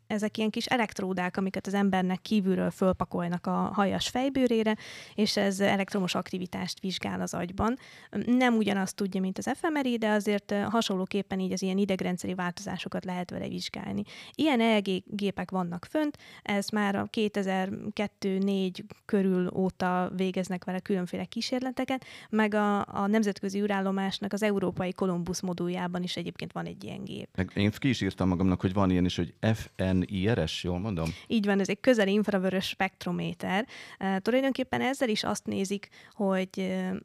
ezek ilyen kis elektródák, amiket az embernek kívülről fölpakolnak a hajas fejbőrére, és ez elektromos aktivitást vizsgál az agyban. Nem ugyanazt tudja, mint az fMRI, de azért hasonlóképpen így az ilyen idegrendszeri változásokat lehet vele vizsgálni. Ilyen e gépek vannak fönt, ez már a kétezer-kettő-négy körül óta végeznek vele különféle kísérleteket, meg a, a nemzetközi űrállomásnak az európai Kolumbusz moduljában is egyébként van egy ilyen gép. Én ki is írtam magamnak, hogy van ilyen is, hogy fNIRS, jól mondom? Így van, ez egy közeli infravörös spektrométer. Uh, tulajdonképpen ezzel is azt nézik, hogy uh,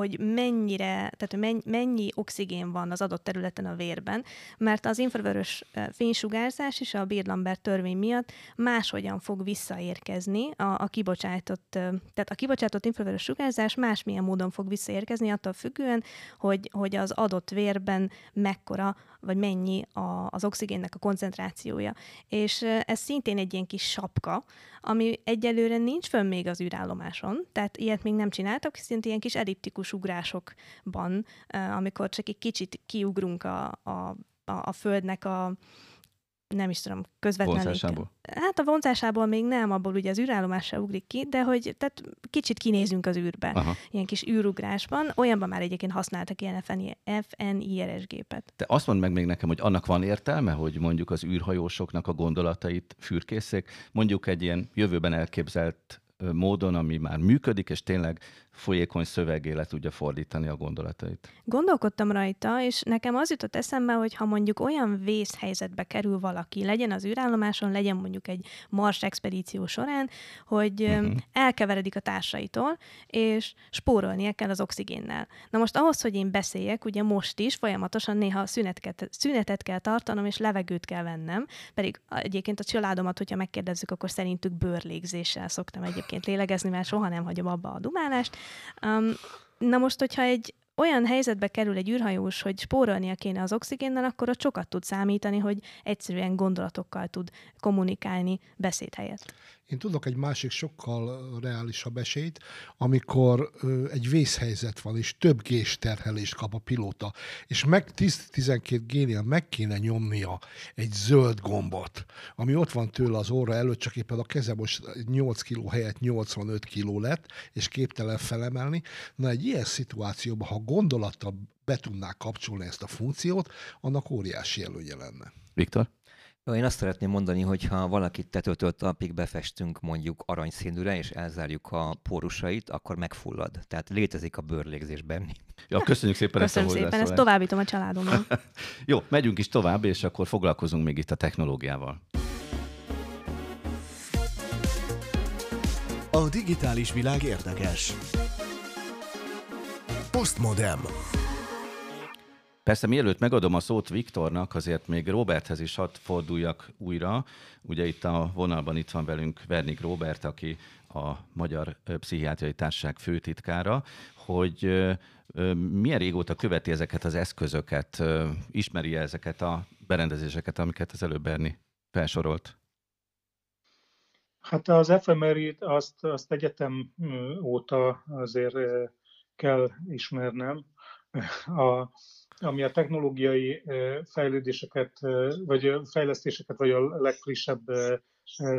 hogy mennyire, tehát mennyi oxigén van az adott területen a vérben, mert az infravörös fénysugárzás is a Bird-Lambert törvény miatt máshogyan fog visszaérkezni a, a kibocsátott, tehát a kibocsátott infravörös sugárzás másmilyen módon fog visszaérkezni, attól függően, hogy, hogy az adott vérben mekkora vagy mennyi a, az oxigénnek a koncentrációja. És ez szintén egy ilyen kis sapka, ami egyelőre nincs fönn még az űrállomáson, tehát ilyet még nem csináltak, szintén ilyen kis elliptikus ugrásokban, amikor csak egy kicsit kiugrunk a, a, a Földnek a nem is tudom, közvetlenül. Vonzásából? Hát a vonzásából még nem, abból ugye az űrállomás se ugrik ki, de hogy tehát kicsit kinézünk az űrbe. Aha. Ilyen kis űrugrásban. Olyanban már egyébként használtak ilyen fNIRS gépet. Te azt mondd meg még nekem, hogy annak van értelme, hogy mondjuk az űrhajósoknak a gondolatait fürkészék, mondjuk egy ilyen jövőben elképzelt módon, ami már működik, és tényleg folyékony szövegé le tudja fordítani a gondolatait. Gondolkodtam rajta, és nekem az jutott eszembe, hogy ha mondjuk olyan vészhelyzetbe kerül valaki, legyen az űrállomáson, legyen mondjuk egy Mars expedíció során, hogy uh-huh. elkeveredik a társaitól, és spórolnia kell az oxigénnel. Na most ahhoz, hogy én beszéljek, ugye most is folyamatosan néha szünetket, szünetet kell tartanom, és levegőt kell vennem, pedig egyébként a családomat, hogyha megkérdezzük, akkor szerintük bőrlégzéssel szoktam egyébként lélegezni, mert soha nem hagyom abba a dumálást. Um, na most, hogyha egy olyan helyzetbe kerül egy űrhajós, hogy spórolnia kéne az oxigénnel, akkor ott sokat tud számítani, hogy egyszerűen gondolatokkal tud kommunikálni beszéd helyett. Én tudok egy másik, sokkal reálisabb esélyt, amikor ö, egy vészhelyzet van, és több gés terhelést kap a pilóta, és meg tíz-tizenkét génél meg kéne nyomnia egy zöld gombot, ami ott van tőle az orra előtt, csak éppen a keze most nyolc kiló helyett nyolcvanöt kiló lett, és képtelen felemelni. Na egy ilyen szituációban, ha gondolattal be tudnák kapcsolni ezt a funkciót, annak óriási előnye lenne. Viktor? Én azt szeretném mondani, hogy ha valakit tetőtől talpig befestünk mondjuk aranyszínűre, és elzárjuk a pórusait, akkor megfullad. Tehát létezik a bőrlégzés benni. Ja, köszönjük szépen ezt a hozzászólást. Köszönöm szépen, ezt továbbítom a családomnak. Jó, megyünk is tovább, és akkor foglalkozunk még itt a technológiával. A digitális világ érdekes. PosztmodeM. Persze, mielőtt megadom a szót Viktornak, azért még Roberthez is hadd forduljak újra. Ugye itt a vonalban itt van velünk Wernigg Róbert, aki a Magyar Pszichiátriai Társaság főtitkára, hogy milyen régóta követi ezeket az eszközöket, ismeri ezeket a berendezéseket, amiket az előbb Berni felsorolt? Hát az fMRI-t azt, azt egyetem óta azért kell ismernem. A, ami a technológiai fejlődéseket, vagy fejlesztéseket, vagy a legfrissebb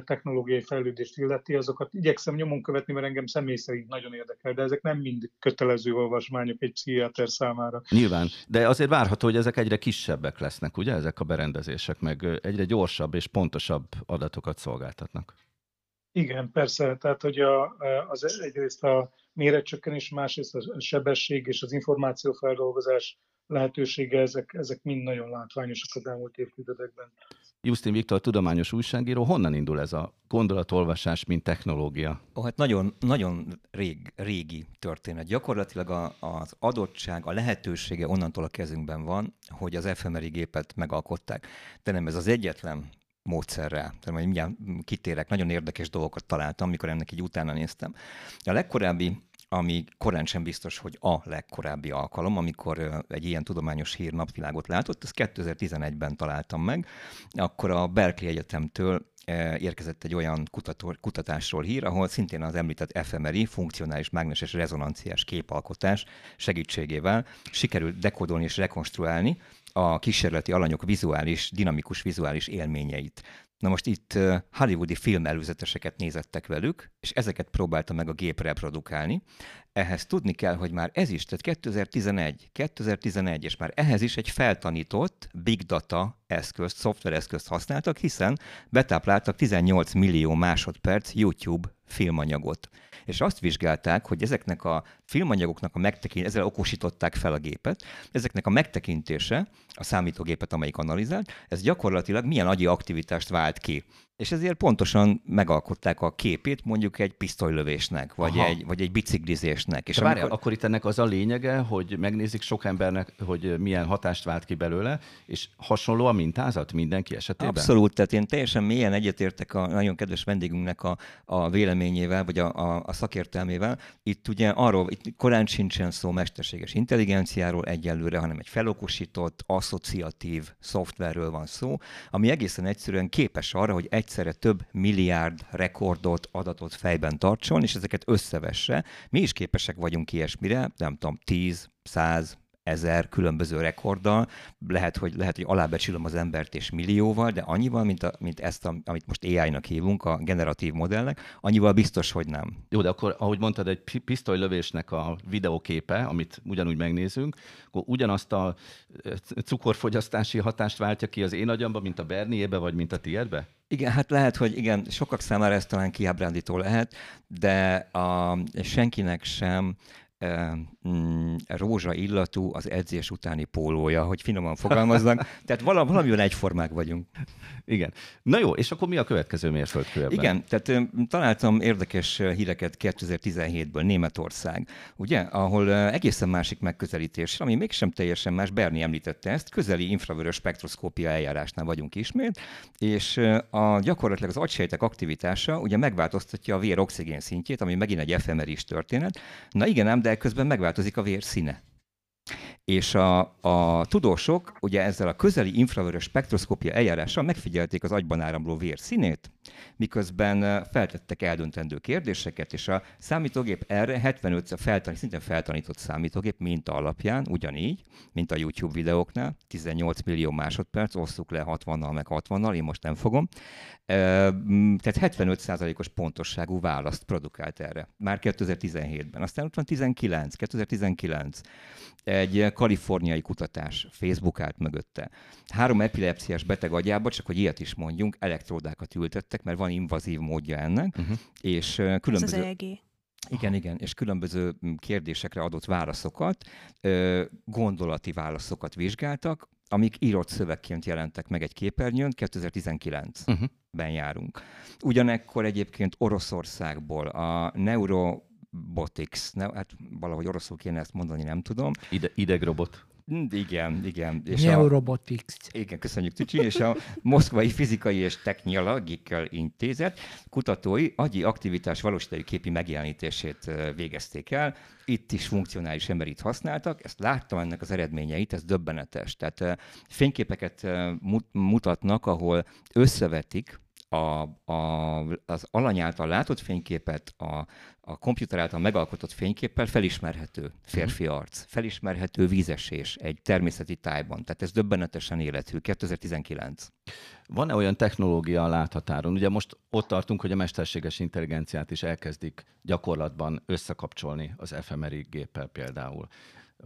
technológiai fejlődést illeti, azokat igyekszem nyomon követni, mert engem személy szerint nagyon érdekel, de ezek nem mind kötelező olvasmányok egy pszichiáter számára. Nyilván, de azért várható, hogy ezek egyre kisebbek lesznek, ugye? Ezek a berendezések meg egyre gyorsabb és pontosabb adatokat szolgáltatnak. Igen, persze. Tehát, hogy a, az egyrészt a méretcsökkenés, másrészt a sebesség és az információfeldolgozás lehetősége, ezek, ezek mind nagyon látványosak az elmúlt évtizedekben. Justin Viktor, tudományos újságíró, honnan indul ez a gondolatolvasás, mint technológia? Oh, hát nagyon, nagyon rég, régi történet. Gyakorlatilag a, az adottság, a lehetősége onnantól a kezünkben van, hogy az fMRI gépet megalkották. De nem ez az egyetlen módszerrel. Tehát majd mindjárt kitérek, nagyon érdekes dolgokat találtam, amikor ennek így utána néztem. A legkorábbi, ami korán sem biztos, hogy a legkorábbi alkalom, amikor egy ilyen tudományos hír napvilágot látott, ezt kétezer-tizenegyben találtam meg, akkor a Berkeley Egyetemtől érkezett egy olyan kutató, kutatásról hír, ahol szintén az említett fMRI, funkcionális mágneses rezonanciás képalkotás segítségével sikerült dekódolni és rekonstruálni a kísérleti alanyok vizuális, dinamikus vizuális élményeit. Na most itt hollywoodi filmelőzeteseket nézettek velük, és ezeket próbálta meg a gép reprodukálni. Ehhez tudni kell, hogy már ez is, tehát kétezer-tizenegy, kétezer-tizenegy, és már ehhez is egy feltanított big data eszközt, szoftvereszközt használtak, hiszen betápláltak tizennyolc millió másodperc YouTube filmanyagot. És azt vizsgálták, hogy ezeknek a filmanyagoknak a megtekintése, ezzel okosították fel a gépet, ezeknek a megtekintése, a számítógépet, amelyik analizált, ez gyakorlatilag milyen agyi aktivitást vált ki. És ezért pontosan megalkották a képét mondjuk egy pisztolylövésnek, vagy egy, vagy egy biciklizésnek. És várjál, amikor... akkor itt ennek az a lényege, hogy megnézik sok embernek, hogy milyen hatást vált ki belőle, és hasonló a mintázat mindenki esetében? Abszolút, tehát én teljesen mélyen egyetértek a nagyon kedves vendégünknek a, a véleményével, vagy a, a, a szakértelmével. Itt ugye arról, itt korán sincsen szó mesterséges intelligenciáról egyelőre, hanem egy felokosított, asszociatív szoftverről van szó, ami egészen egyszerűen képes arra, hogy egy egyszerre több milliárd rekordot, adatot fejben tartson, és ezeket összevesse. Mi is képesek vagyunk ilyesmire, nem tudom, tíz, száz, ezer különböző rekorddal, lehet, hogy, lehet, hogy alábecsülöm az embert és millióval, de annyival, mint, a, mint ezt, a, amit most á í-nak hívunk, a generatív modellnek, annyival biztos, hogy nem. Jó, de akkor, ahogy mondtad, egy pisztolylövésnek a videóképe, amit ugyanúgy megnézünk, akkor ugyanazt a cukorfogyasztási hatást váltja ki az én agyamba, mint a Berniébe, vagy mint a tiédbe? Igen, hát lehet, hogy igen, sokak számára ez talán kiábrándító lehet, de a, senkinek sem rózsa illatú az edzés utáni pólója, hogy finoman fogalmaznak. Tehát valamilyen egyformák vagyunk. Igen. Na jó, és akkor mi a következő mérföldkő ebben? Igen, tehát találtam érdekes híreket kétezer-tizenhétből, Németország, ugye, ahol egészen másik megközelítés, ami mégsem teljesen más, Berni említette ezt, közeli infravörös spektroszkópia eljárásnál vagyunk ismét, és a, gyakorlatilag az agysejtek aktivitása ugye megváltoztatja a vér oxigén szintjét, ami megint egy fMRI-s történet. Na igen, ám, de közben megváltozik a vér színe. És a, a tudósok ugye ezzel a közeli infravörös spektroszkópia eljárással megfigyelték az agyban áramló vér színét, miközben feltettek eldöntendő kérdéseket, és a számítógép erre hetvenöt feltanít, szintén feltanított számítógép minta alapján, ugyanígy, mint a YouTube videóknál, tizennyolc millió másodperc, osszuk le hatvannal meg hatvannal, én most nem fogom, tehát hetvenöt százalékos pontosságú választ produkált erre, már kétezer-tizenhétben. Aztán ott van tizenkilenc, kétezer-tizenkilenc, egy kaliforniai kutatás, Facebook állt mögötte. Három epilepsziás beteg agyába, csak hogy ilyet is mondjunk, elektródákat ültettek, mert van invazív módja ennek, uh-huh. és különböző... Ez az igen, igen, és különböző kérdésekre adott válaszokat, gondolati válaszokat vizsgáltak, amik írott szövegként jelentek meg egy képernyőn, kétezer-tizenkilencben uh-huh. járunk. Ugyanekkor egyébként Oroszországból a neuro Botics, ne, hát valahogy oroszul kéne ezt mondani, nem tudom. Ide, idegrobot. Igen, igen. És Neurobotics. A, igen, köszönjük, Tücsi. És a Moszkvai Fizikai és Technológiai Intézet kutatói agyi aktivitás valós idejű képi megjelenítését végezték el. Itt is funkcionális emberit használtak. Ezt láttam ennek az eredményeit, ez döbbenetes. Tehát fényképeket mutatnak, ahol összevetik A, a, az alany által látott fényképet, a, a komputer által megalkotott fényképpel felismerhető férfi arc, felismerhető vízesés egy természeti tájban. Tehát ez döbbenetesen életű. kétezer-tizenkilenc. Van-e olyan technológia a láthatáron? Ugye most ott tartunk, hogy a mesterséges intelligenciát is elkezdik gyakorlatban összekapcsolni az fMRI géppel például.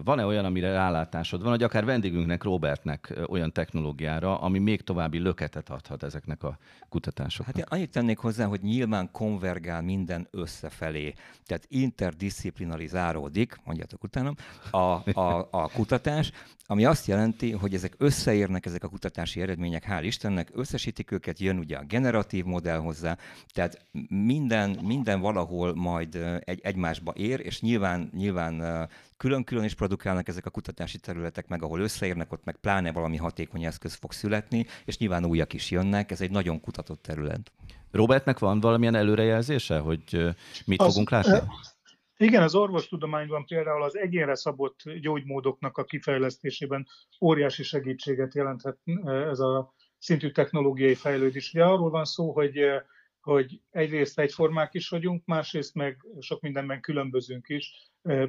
Van-e olyan, amire rálátásod van, hogy akár vendégünknek, Róbertnek olyan technológiára, ami még további löketet adhat ezeknek a kutatásoknak? Hát én annyit tennék hozzá, hogy nyilván konvergál minden összefelé. Tehát interdisziplinarizálódik, mondjátok utánam, a, a, a kutatás, ami azt jelenti, hogy ezek összeérnek, ezek a kutatási eredmények, hál' Istennek, összesítik őket, jön ugye a generatív modell hozzá, tehát minden, minden valahol majd egy, egymásba ér, és nyilván, nyilván külön-külön is produkálnak ezek a kutatási területek, meg ahol összeérnek, ott meg pláne valami hatékony eszköz fog születni, és nyilván újak is jönnek, ez egy nagyon kutatott terület. Robertnek van valamilyen előrejelzése, hogy mit azt, fogunk látni? Eh, igen, az orvostudományban például az egyénre szabott gyógymódoknak a kifejlesztésében óriási segítséget jelenthet ez a szintű technológiai fejlődés. Ugye arról van szó, hogy, hogy egyrészt egyformák is vagyunk, másrészt meg sok mindenben különbözünk is.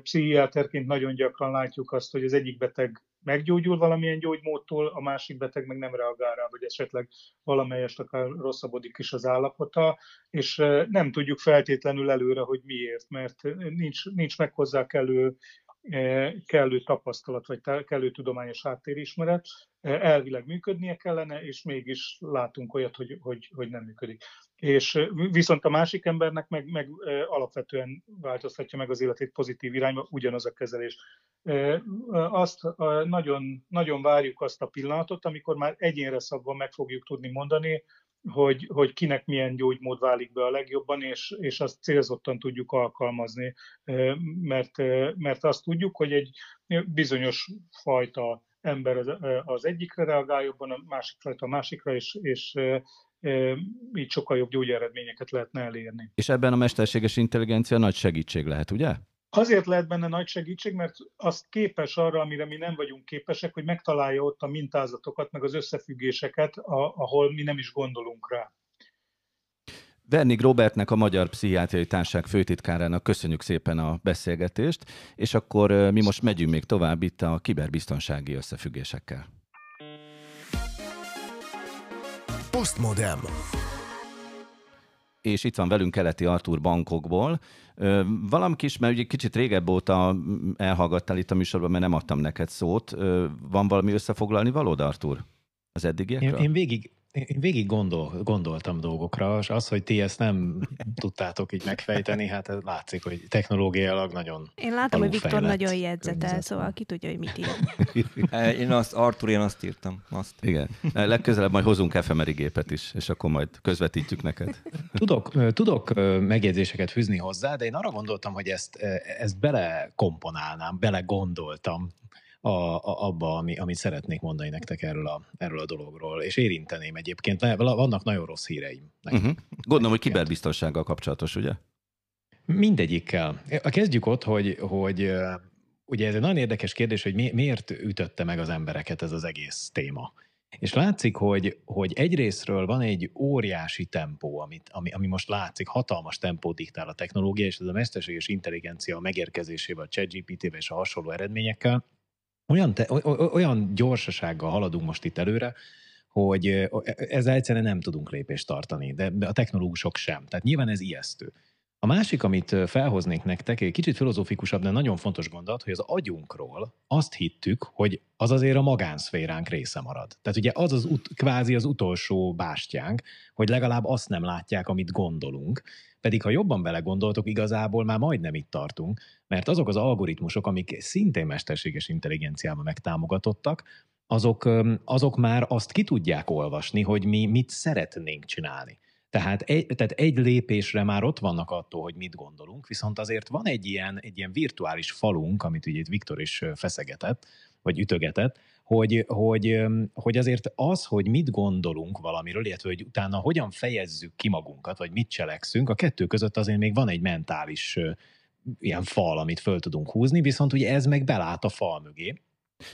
Pszichiáterként nagyon gyakran látjuk azt, hogy az egyik beteg meggyógyul valamilyen gyógymódtól, a másik beteg meg nem reagál rá, vagy esetleg valamelyest akár rosszabbodik is az állapota, és nem tudjuk feltétlenül előre, hogy miért, mert nincs, nincs meg hozzá kellő, kellő tapasztalat, vagy kellő tudományos háttérismeret, elvileg működnie kellene, és mégis látunk olyat, hogy, hogy, hogy nem működik. És viszont a másik embernek meg, meg alapvetően változtatja meg az életét pozitív irányba, ugyanaz a kezelés. Azt nagyon, nagyon várjuk azt a pillanatot, amikor már egyénre szabva meg fogjuk tudni mondani, hogy, hogy kinek milyen gyógymód válik be a legjobban, és, és azt célzottan tudjuk alkalmazni, mert, mert azt tudjuk, hogy egy bizonyos fajta ember az, az egyikre reagál jobban, a másik fajta a másikra, és, és így sokkal jobb gyógyeredményeket lehetne elérni. És ebben a mesterséges intelligencia nagy segítség lehet, ugye? Azért lehet benne nagy segítség, mert azt képes arra, amire mi nem vagyunk képesek, hogy megtalálja ott a mintázatokat, meg az összefüggéseket, ahol mi nem is gondolunk rá. Wernigg Róbertnek, a Magyar Pszichiátriai Társaság főtitkárának köszönjük szépen a beszélgetést, és akkor mi most megyünk még tovább itt a kiberbiztonsági összefüggésekkel. PosztmodeM. És itt van velünk Keleti Arthur Bangkokból. Valamik is, mert ugye kicsit régebb óta elhallgattál itt a műsorban, mert nem adtam neked szót. Van valami összefoglalni valód, Arthur, az eddigiekről? Én, én végig, én végig gondol, gondoltam dolgokra, és az, hogy ti ezt nem tudtátok így megfejteni, hát ez látszik, hogy technológiailag nagyon. Én látom, hogy Viktor nagyon jegyzetel, szóval ki tudja, hogy mit ír. Én azt, Arthur, én azt írtam. Azt. Igen. Legközelebb majd hozunk ef em er i gépet is, és akkor majd közvetítjük neked. Tudok, tudok megjegyzéseket fűzni hozzá, de én arra gondoltam, hogy ezt, ezt belekomponálnám, belegondoltam. A, a, abba, ami, amit szeretnék mondani nektek erről a, erről a dologról, és érinteném egyébként. Vannak nagyon rossz híreim. Uh-huh. Gondolom, hogy kiberbiztonsággal kapcsolatos, ugye? Mindegyikkel. Kezdjük ott, hogy, hogy ugye ez egy nagyon érdekes kérdés, hogy mi, miért ütötte meg az embereket ez az egész téma. És látszik, hogy, hogy egyrészről van egy óriási tempó, amit, ami, ami most látszik, hatalmas tempó diktál a technológia, és ez a mesterséges intelligencia megérkezésével, a ChatGPT-vel és a hasonló eredményekkel, Olyan, te, olyan gyorsasággal haladunk most itt előre, hogy ezzel egyszerűen nem tudunk lépést tartani, de a technológusok sem. Tehát nyilván ez ijesztő. A másik, amit felhoznék nektek, egy kicsit filozófikusabb, de nagyon fontos gondolat, hogy az agyunkról azt hittük, hogy az azért a magánszféránk része marad. Tehát ugye az az ut- kvázi az utolsó bástyánk, hogy legalább azt nem látják, amit gondolunk. Pedig ha jobban belegondoltok, igazából már majdnem itt tartunk, mert azok az algoritmusok, amik szintén mesterséges intelligenciában megtámogatottak, azok, azok már azt ki tudják olvasni, hogy mi mit szeretnénk csinálni. Tehát egy, tehát egy lépésre már ott vannak attól, hogy mit gondolunk, viszont azért van egy ilyen, egy ilyen virtuális falunk, amit ugye itt Viktor is feszegetett, vagy ütögetett, Hogy, hogy, hogy azért az, hogy mit gondolunk valamiről, illetve hogy utána hogyan fejezzük ki magunkat, vagy mit cselekszünk, a kettő között azért még van egy mentális ilyen fal, amit föl tudunk húzni, viszont ugye ez meg belát a fal mögé.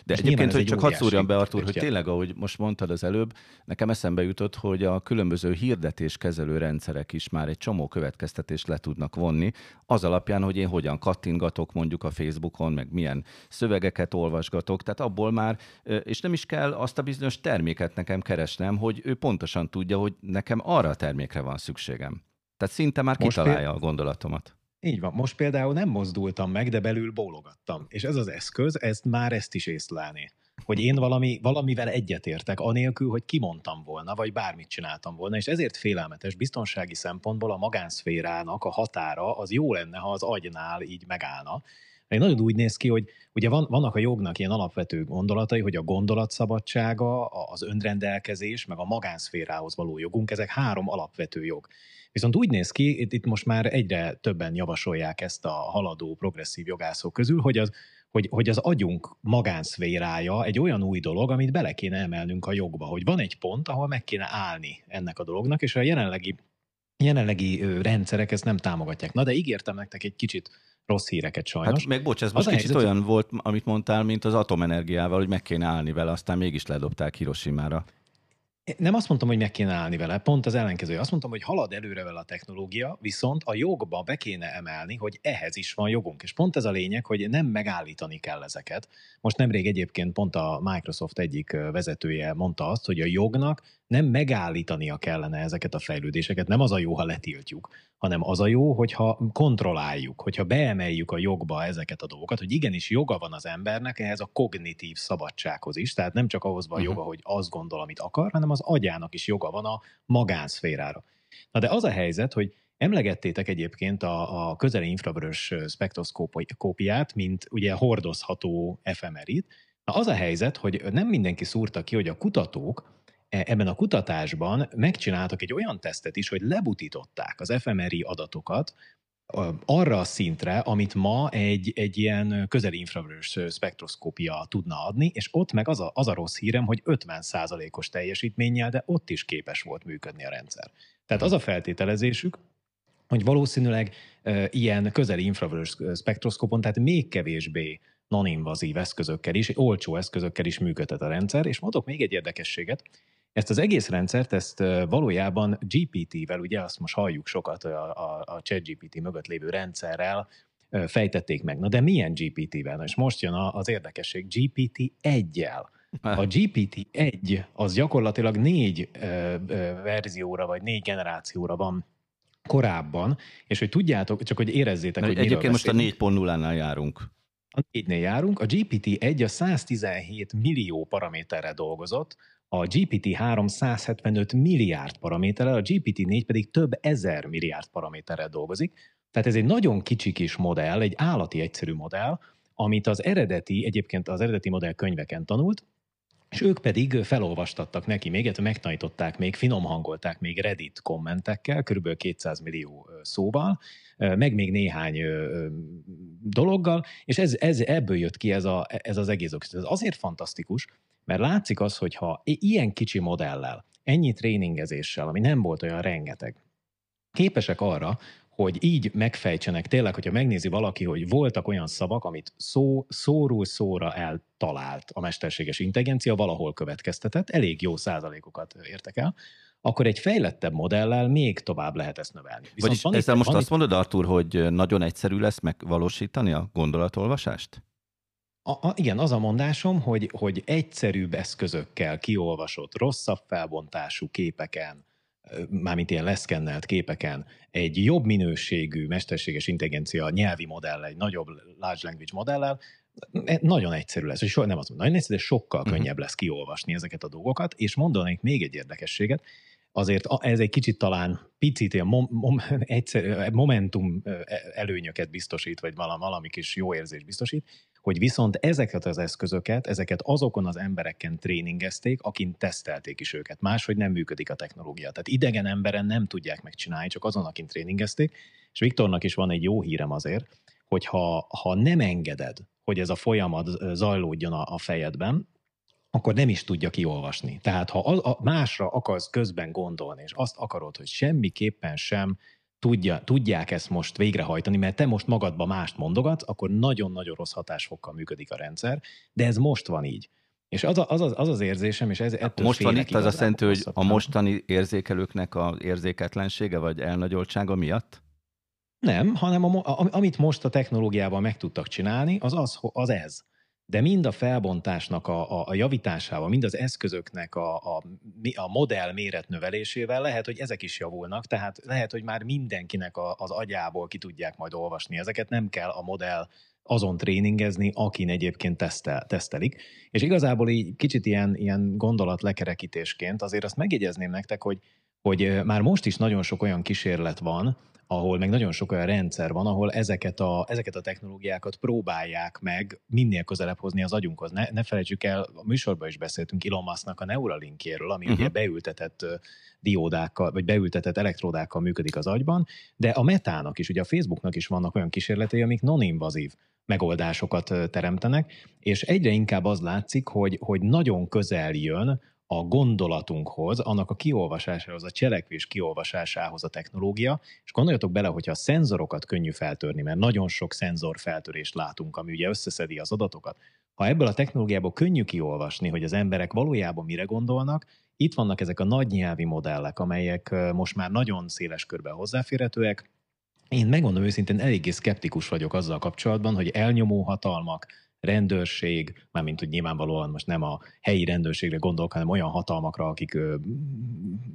De és egyébként, hogy egy csak hadd szúrjam be, Arthur, hogy tényleg, ahogy most mondtad az előbb, nekem eszembe jutott, hogy a különböző hirdetéskezelő rendszerek is már egy csomó következtetést le tudnak vonni, az alapján, hogy én hogyan kattingatok mondjuk a Facebookon, meg milyen szövegeket olvasgatok, tehát abból már, és nem is kell azt a bizonyos terméket nekem keresnem, hogy ő pontosan tudja, hogy nekem arra a termékre van szükségem. Tehát szinte már most kitalálja a gondolatomat. Így van. Most például nem mozdultam meg, de belül bólogattam. És ez az eszköz, ezt már ezt is észlelni. Hogy én valami, valamivel egyetértek, anélkül, hogy kimondtam volna, vagy bármit csináltam volna, és ezért félelmetes biztonsági szempontból a magánszférának a határa az jó lenne, ha az agynál így megállna. Én nagyon úgy néz ki, hogy ugye van, vannak a jognak ilyen alapvető gondolatai, hogy a gondolatszabadsága, az önrendelkezés, meg a magánszférához való jogunk, ezek három alapvető jog. Viszont úgy néz ki, itt, itt most már egyre többen javasolják ezt a haladó progresszív jogászok közül, hogy az, hogy, hogy az agyunk magánszférája egy olyan új dolog, amit bele kéne emelnünk a jogba, hogy van egy pont, ahol meg kéne állni ennek a dolognak, és a jelenlegi, jelenlegi rendszerek ezt nem támogatják. Na de ígértem nektek egy kicsit rossz híreket sajnos. Hát meg bocs, ez most az kicsit helyzet... olyan volt, amit mondtál, mint az atomenergiával, hogy meg kéne állni vele, aztán mégis ledobták Hiroshimára. Nem azt mondtam, hogy meg kéne állni vele, pont az ellenkezője. Azt mondtam, hogy halad előre vele a technológia, viszont a jogba be kéne emelni, hogy ehhez is van jogunk. És pont ez a lényeg, hogy nem megállítani kell ezeket. Most nemrég egyébként pont a Microsoft egyik vezetője mondta azt, hogy a jognak nem megállítania kellene ezeket a fejlődéseket. Nem az a jó, ha letiltjuk, hanem az a jó, hogyha kontrolláljuk, hogyha beemeljük a jogba ezeket a dolgokat, hogy igenis joga van az embernek ehhez a kognitív szabadsághoz is. Tehát nem csak ahhoz van joga, hogy azt gondol, amit akar, hanem az agyának is joga van a magánszférára. Na de az a helyzet, hogy emlegettétek egyébként a, a közeli infravörös spektroszkópiát, mint ugye hordozható efemerit. Na az a helyzet, hogy nem mindenki szúrta ki, hogy a kutatók ebben a kutatásban megcsináltak egy olyan tesztet is, hogy lebutították az fMRI adatokat arra a szintre, amit ma egy, egy ilyen közeli infravörös spektroszkópia tudna adni, és ott meg az a, az a rossz hírem, hogy ötven százalékos teljesítménnyel, de ott is képes volt működni a rendszer. Tehát az a feltételezésük, hogy valószínűleg e, ilyen közeli infravörös spektroszkópon, tehát még kevésbé non-invazív eszközökkel is, olcsó eszközökkel is működhet a rendszer, és mondok még egy érdekességet. Ezt az egész rendszert, ezt valójában gé pé té-vel, ugye azt most halljuk sokat, a, a, a ChatGPT mögött lévő rendszerrel fejtették meg. Na de milyen gé pé té-vel? Na és most jön az érdekesség, gé pé té egyel. A gé pé té egy az gyakorlatilag négy ö, ö, verzióra, vagy négy generációra van korábban, és hogy tudjátok, csak hogy érezzétek, na, hogy miről beszélünk. Egyébként most a négy pont nullánál járunk. A négynél járunk, a gé pé té egy a száztizenhét millió paraméterre dolgozott, a gé pé té három százhetvenöt milliárd paraméterrel, a gé pé té négy pedig több ezer milliárd paraméterrel dolgozik. Tehát ez egy nagyon kicsi kis modell, egy állati egyszerű modell, amit az eredeti, egyébként az eredeti modell könyveken tanult, és ők pedig felolvastattak neki még, illetve megtanították még, finom hangolták még Reddit kommentekkel, körülbelül kétszáz millió szóval, meg még néhány dologgal, és ez, ez, ebből jött ki ez, a, ez az egész. Ez azért fantasztikus, mert látszik az, hogy ha ilyen kicsi modellel, ennyi tréningezéssel, ami nem volt olyan rengeteg, képesek arra, hogy így megfejtsenek, tényleg, hogyha megnézi valaki, hogy voltak olyan szavak, amit szó, szóról szóra eltalált a mesterséges intelligencia, valahol következtetett, elég jó százalékokat értek el, akkor egy fejlettebb modellel még tovább lehet ezt növelni. Viszont van ezzel itt, most van azt itt... mondod, Arthur, hogy nagyon egyszerű lesz megvalósítani a gondolatolvasást? A, a, igen, az a mondásom, hogy, hogy egyszerűbb eszközökkel kiolvasott, rosszabb felbontású képeken, mármint ilyen leszkennelt képeken, egy jobb minőségű mesterséges intelligencia nyelvi modell, egy nagyobb large language modellel, nagyon egyszerű lesz, és nem azt mondom, nagyon egyszerű, de sokkal könnyebb lesz kiolvasni ezeket a dolgokat, és mondanék még egy érdekességet, azért ez egy kicsit talán picit ilyen mom, mom, egyszerű, momentum előnyöket biztosít, vagy valami, valami kis jó érzés biztosít, hogy viszont ezeket az eszközöket, ezeket azokon az embereken tréningezték, akin tesztelték is őket. Máshogy nem működik a technológia. Tehát idegen emberen nem tudják megcsinálni, csak azon, akin tréningezték. És Viktornak is van egy jó hírem azért, hogy ha, ha nem engeded, hogy ez a folyamat zajlódjon a, a fejedben, akkor nem is tudja kiolvasni. Tehát ha a, a másra akarsz közben gondolni, és azt akarod, hogy semmiképpen sem Tudja, tudják ezt most végrehajtani, mert te most magadba mást mondogatsz, akkor nagyon-nagyon rossz hatásfokkal működik a rendszer, de ez most van így. És az a, az, az, az, az érzésem, és ez ettől most van itt, az azt jelenti, hogy a mostani érzékelőknek az érzéketlensége, vagy elnagyoltsága miatt? Nem, hanem a, a, amit most a technológiában meg tudtak csinálni, az, az, az ez. De mind a felbontásnak a, a, a javításával, mind az eszközöknek a, a, a modell méret növelésével lehet, hogy ezek is javulnak, tehát lehet, hogy már mindenkinek a, az agyából ki tudják majd olvasni ezeket, nem kell a modell azon tréningezni, akin egyébként tesztel, tesztelik. És igazából így kicsit ilyen, ilyen gondolat lekerekítésként azért azt megjegyezném nektek, hogy, hogy már most is nagyon sok olyan kísérlet van, ahol meg nagyon sok olyan rendszer van, ahol ezeket a, ezeket a technológiákat próbálják meg minél közelebb hozni az agyunkhoz. Ne, ne felejtsük el, a műsorban is beszéltünk Elon Musknak a Neurolinkjéről, ami uh-huh. ugye beültetett diódákkal, vagy beültetett elektródákkal működik az agyban, de a Metának is, ugye a Facebooknak is vannak olyan kísérletei, amik non-invazív megoldásokat teremtenek, és egyre inkább az látszik, hogy, hogy nagyon közel jön a gondolatunkhoz, annak a kiolvasásához, a cselekvés kiolvasásához a technológia, és gondoljatok bele, hogyha a szenzorokat könnyű feltörni, mert nagyon sok szenzorfeltörést látunk, ami ugye összeszedi az adatokat, Ha ebből a technológiából könnyű kiolvasni, hogy az emberek valójában mire gondolnak, itt vannak ezek a nagy nyelvi modellek, amelyek most már nagyon széles körben hozzáférhetőek. Én megmondom őszintén, eléggé szkeptikus vagyok azzal kapcsolatban, hogy elnyomó hatalmak, rendőrség, mármint úgy nyilvánvalóan most nem a helyi rendőrségre gondolok, hanem olyan hatalmakra, akik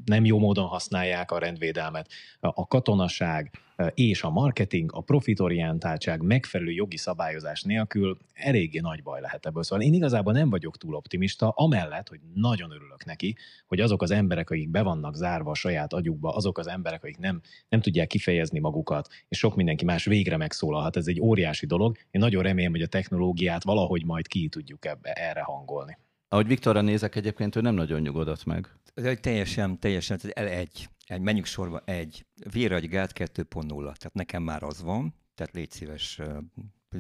nem jó módon használják a rendvédelmet, a katonaság és a marketing, a profitorientáltság megfelelő jogi szabályozás nélkül eléggé nagy baj lehet ebből. Szóval én igazából nem vagyok túl optimista, amellett, hogy nagyon örülök neki, hogy azok az emberek, akik be vannak zárva a saját agyukba, azok az emberek, akik nem, nem tudják kifejezni magukat, és sok mindenki más végre megszólalhat. Ez egy óriási dolog. Én nagyon remélem, hogy a technológiát valahogy majd ki tudjuk ebbe, erre hangolni. Ahogy Viktorra nézek egyébként, ő nem nagyon nyugodott meg. Teljesen, teljesen, el egy. Menjünk sorba, egy. Véragygált kettő pont nulla, tehát nekem már az van, tehát légy szíves,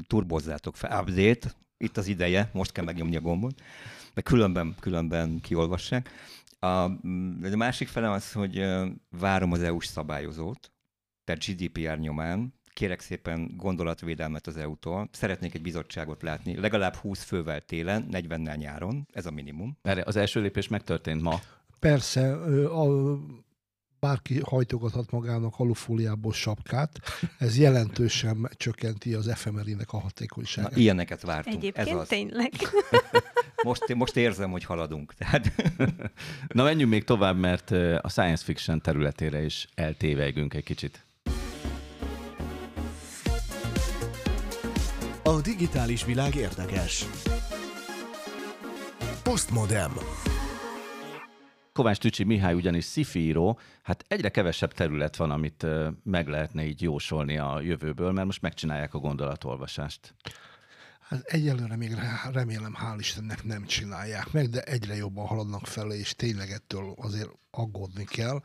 turbozzátok fel, update, itt az ideje, most kell megnyomni a gombot, de különben, különben kiolvassák. A, a másik fele az, hogy várom az é u-s szabályozót, tehát gé dé pé er nyomán, kérek szépen gondolatvédelmet az é u-tól, szeretnék egy bizottságot látni, legalább húsz fővel télen, negyvennel nyáron, ez a minimum. Az első lépés megtörtént ma. Persze, a... bárki hajtogathat magának alufóliából sapkát, ez jelentősen csökkenti az fMRI-nek a hatékonyságát. Na, ilyeneket vártunk. Egyébként ez tényleg. Most, most érzem, hogy haladunk. Tehát. Na menjünk még tovább, mert a science fiction területére is eltévejgünk egy kicsit. A digitális világ érdekes. PosztmodeM. Kovács Tücsi Mihály ugyanis sci-fi író, hát egyre kevesebb terület van, amit meg lehetne így jósolni a jövőből, mert most megcsinálják a gondolatolvasást. Hát egyelőre még remélem, hál' Istennek nem csinálják meg, de egyre jobban haladnak felé, és tényleg ettől azért aggódni kell.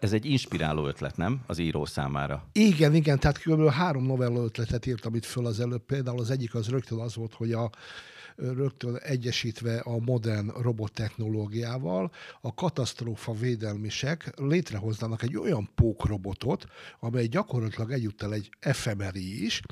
Ez egy inspiráló ötlet, nem? Az író számára. Igen, igen, tehát kb. három novella ötletet írtam itt föl az előbb. Például az egyik az rögtön az volt, hogy a rögtön egyesítve a modern robottechnológiával a katasztrófa védelmisek létrehoznának egy olyan pókrobotot, amely gyakorlatilag egyúttal egy fMRI is,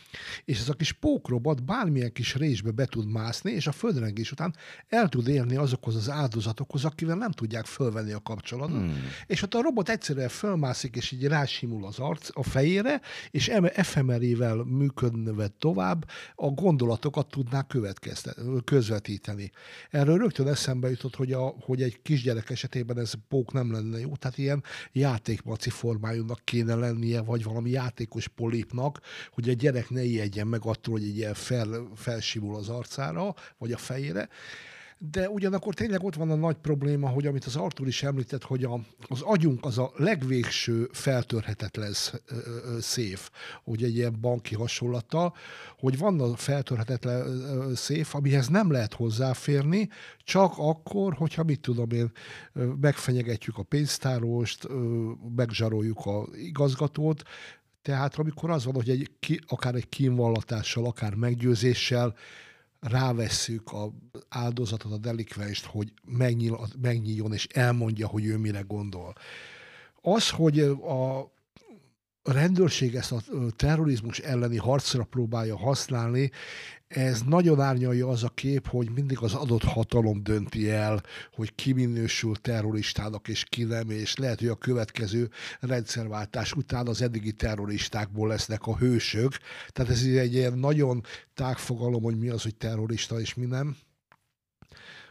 és ez a kis pókrobot bármilyen kis résbe be tud mászni, és a földrengés után el tud érni azokhoz az áldozatokhoz, akivel nem tudják fölvenni a kapcsolatot, hmm. és ott a robot egyszerűen fölmászik, és így rásimul az arc a fejére, és fMRI-vel működve tovább a gondolatokat tudná következtetni. közvetíteni. Erről rögtön eszembe jutott, hogy, a, hogy egy kisgyerek esetében ez pók nem lenne jó, tehát ilyen játékmaci formájúnak kéne lennie, vagy valami játékos polipnak, hogy a gyerek ne ijedjen meg attól, hogy egy ilyen fel, felsimul az arcára, vagy a fejére. De ugyanakkor tényleg ott van a nagy probléma, hogy amit az Arthur is említett, hogy a, az agyunk az a legvégső feltörhetetlen széf, hogy egy ilyen banki hasonlattal, hogy van a feltörhetetlen széf, amihez nem lehet hozzáférni, csak akkor, hogyha mit tudom én, megfenyegetjük a pénztárost, megzsaroljuk a igazgatót. Tehát amikor az van, hogy egy, akár egy kínvallatással, akár meggyőzéssel rávesszük az áldozatot, a delikvenst, hogy megnyil, megnyíljon és elmondja, hogy ő mire gondol. Az, hogy a rendőrség ezt a terrorizmus elleni harcra próbálja használni, ez nagyon árnyalja az a kép, hogy mindig az adott hatalom dönti el, hogy ki minősül terroristának és ki nem, és lehet, hogy a következő rendszerváltás után az eddigi terroristákból lesznek a hősök. Tehát ez egy ilyen nagyon tág fogalom, hogy mi az, hogy terrorista és mi nem.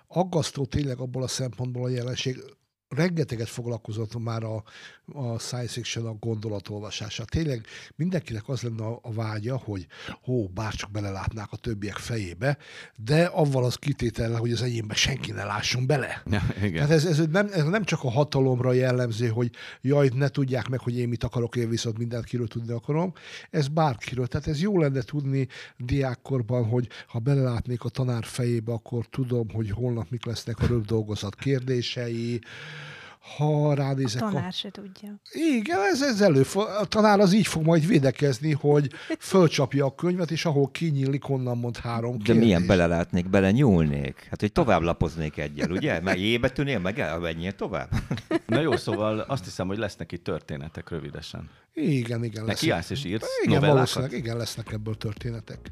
Aggasztó tényleg abból a szempontból a jelenség. Rengeteget foglalkozott már a, a science fiction, a gondolatolvasása. Tényleg mindenkinek az lenne a, a vágya, hogy hó, bárcsak belelátnák a többiek fejébe, de avval az kitétellel, hogy az enyémbe senki ne lásson bele. Ja, igen. Tehát ez, ez, nem, ez nem csak a hatalomra jellemző, hogy jaj, ne tudják meg, hogy én mit akarok, én viszont mindent kiről tudni akarom. Ez bárkiről. Tehát ez jó lenne tudni diákkorban, hogy ha belelátnék a tanár fejébe, akkor tudom, hogy holnap mik lesznek a rövid dolgozat kérdései. Ha ránézek, a tanár a... se tudja. Igen, ez, ez előfog. A tanár az így fog majd védekezni, hogy fölcsapja a könyvet, és ahol kinyílik, onnan mond három kérdés. De milyen belelátnék, belenyúlnék? Hát, hogy tovább lapoznék egyel, ugye? Mert jébetűnél meg elvenjél tovább. Na jó, szóval azt hiszem, hogy lesznek itt történetek rövidesen. Igen, igen. Neki állsz és írsz novellákat? Igen, valószínűleg, igen, lesznek ebből történetek.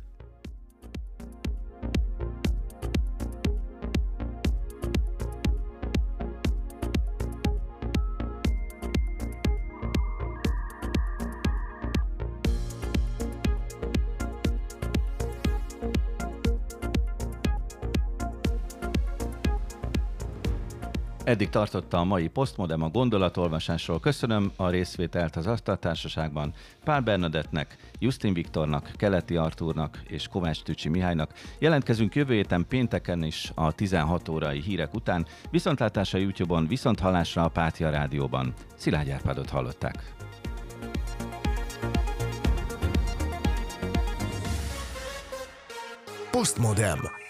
Eddig tartotta a mai PosztmodeM a gondolatolvasásról. Köszönöm a részvételt az Asztaltársaságban Pál Bernadettnek, Justin Viktornak, Keleti Arthurnak és Kovács Tücsi Mihálynak. Jelentkezünk jövő héten pénteken is a tizenhat órai hírek után. Viszontlátásra YouTube-on, viszonthallásra a Pátria Rádióban. Szilágyi Árpádot hallották. PosztmodeM.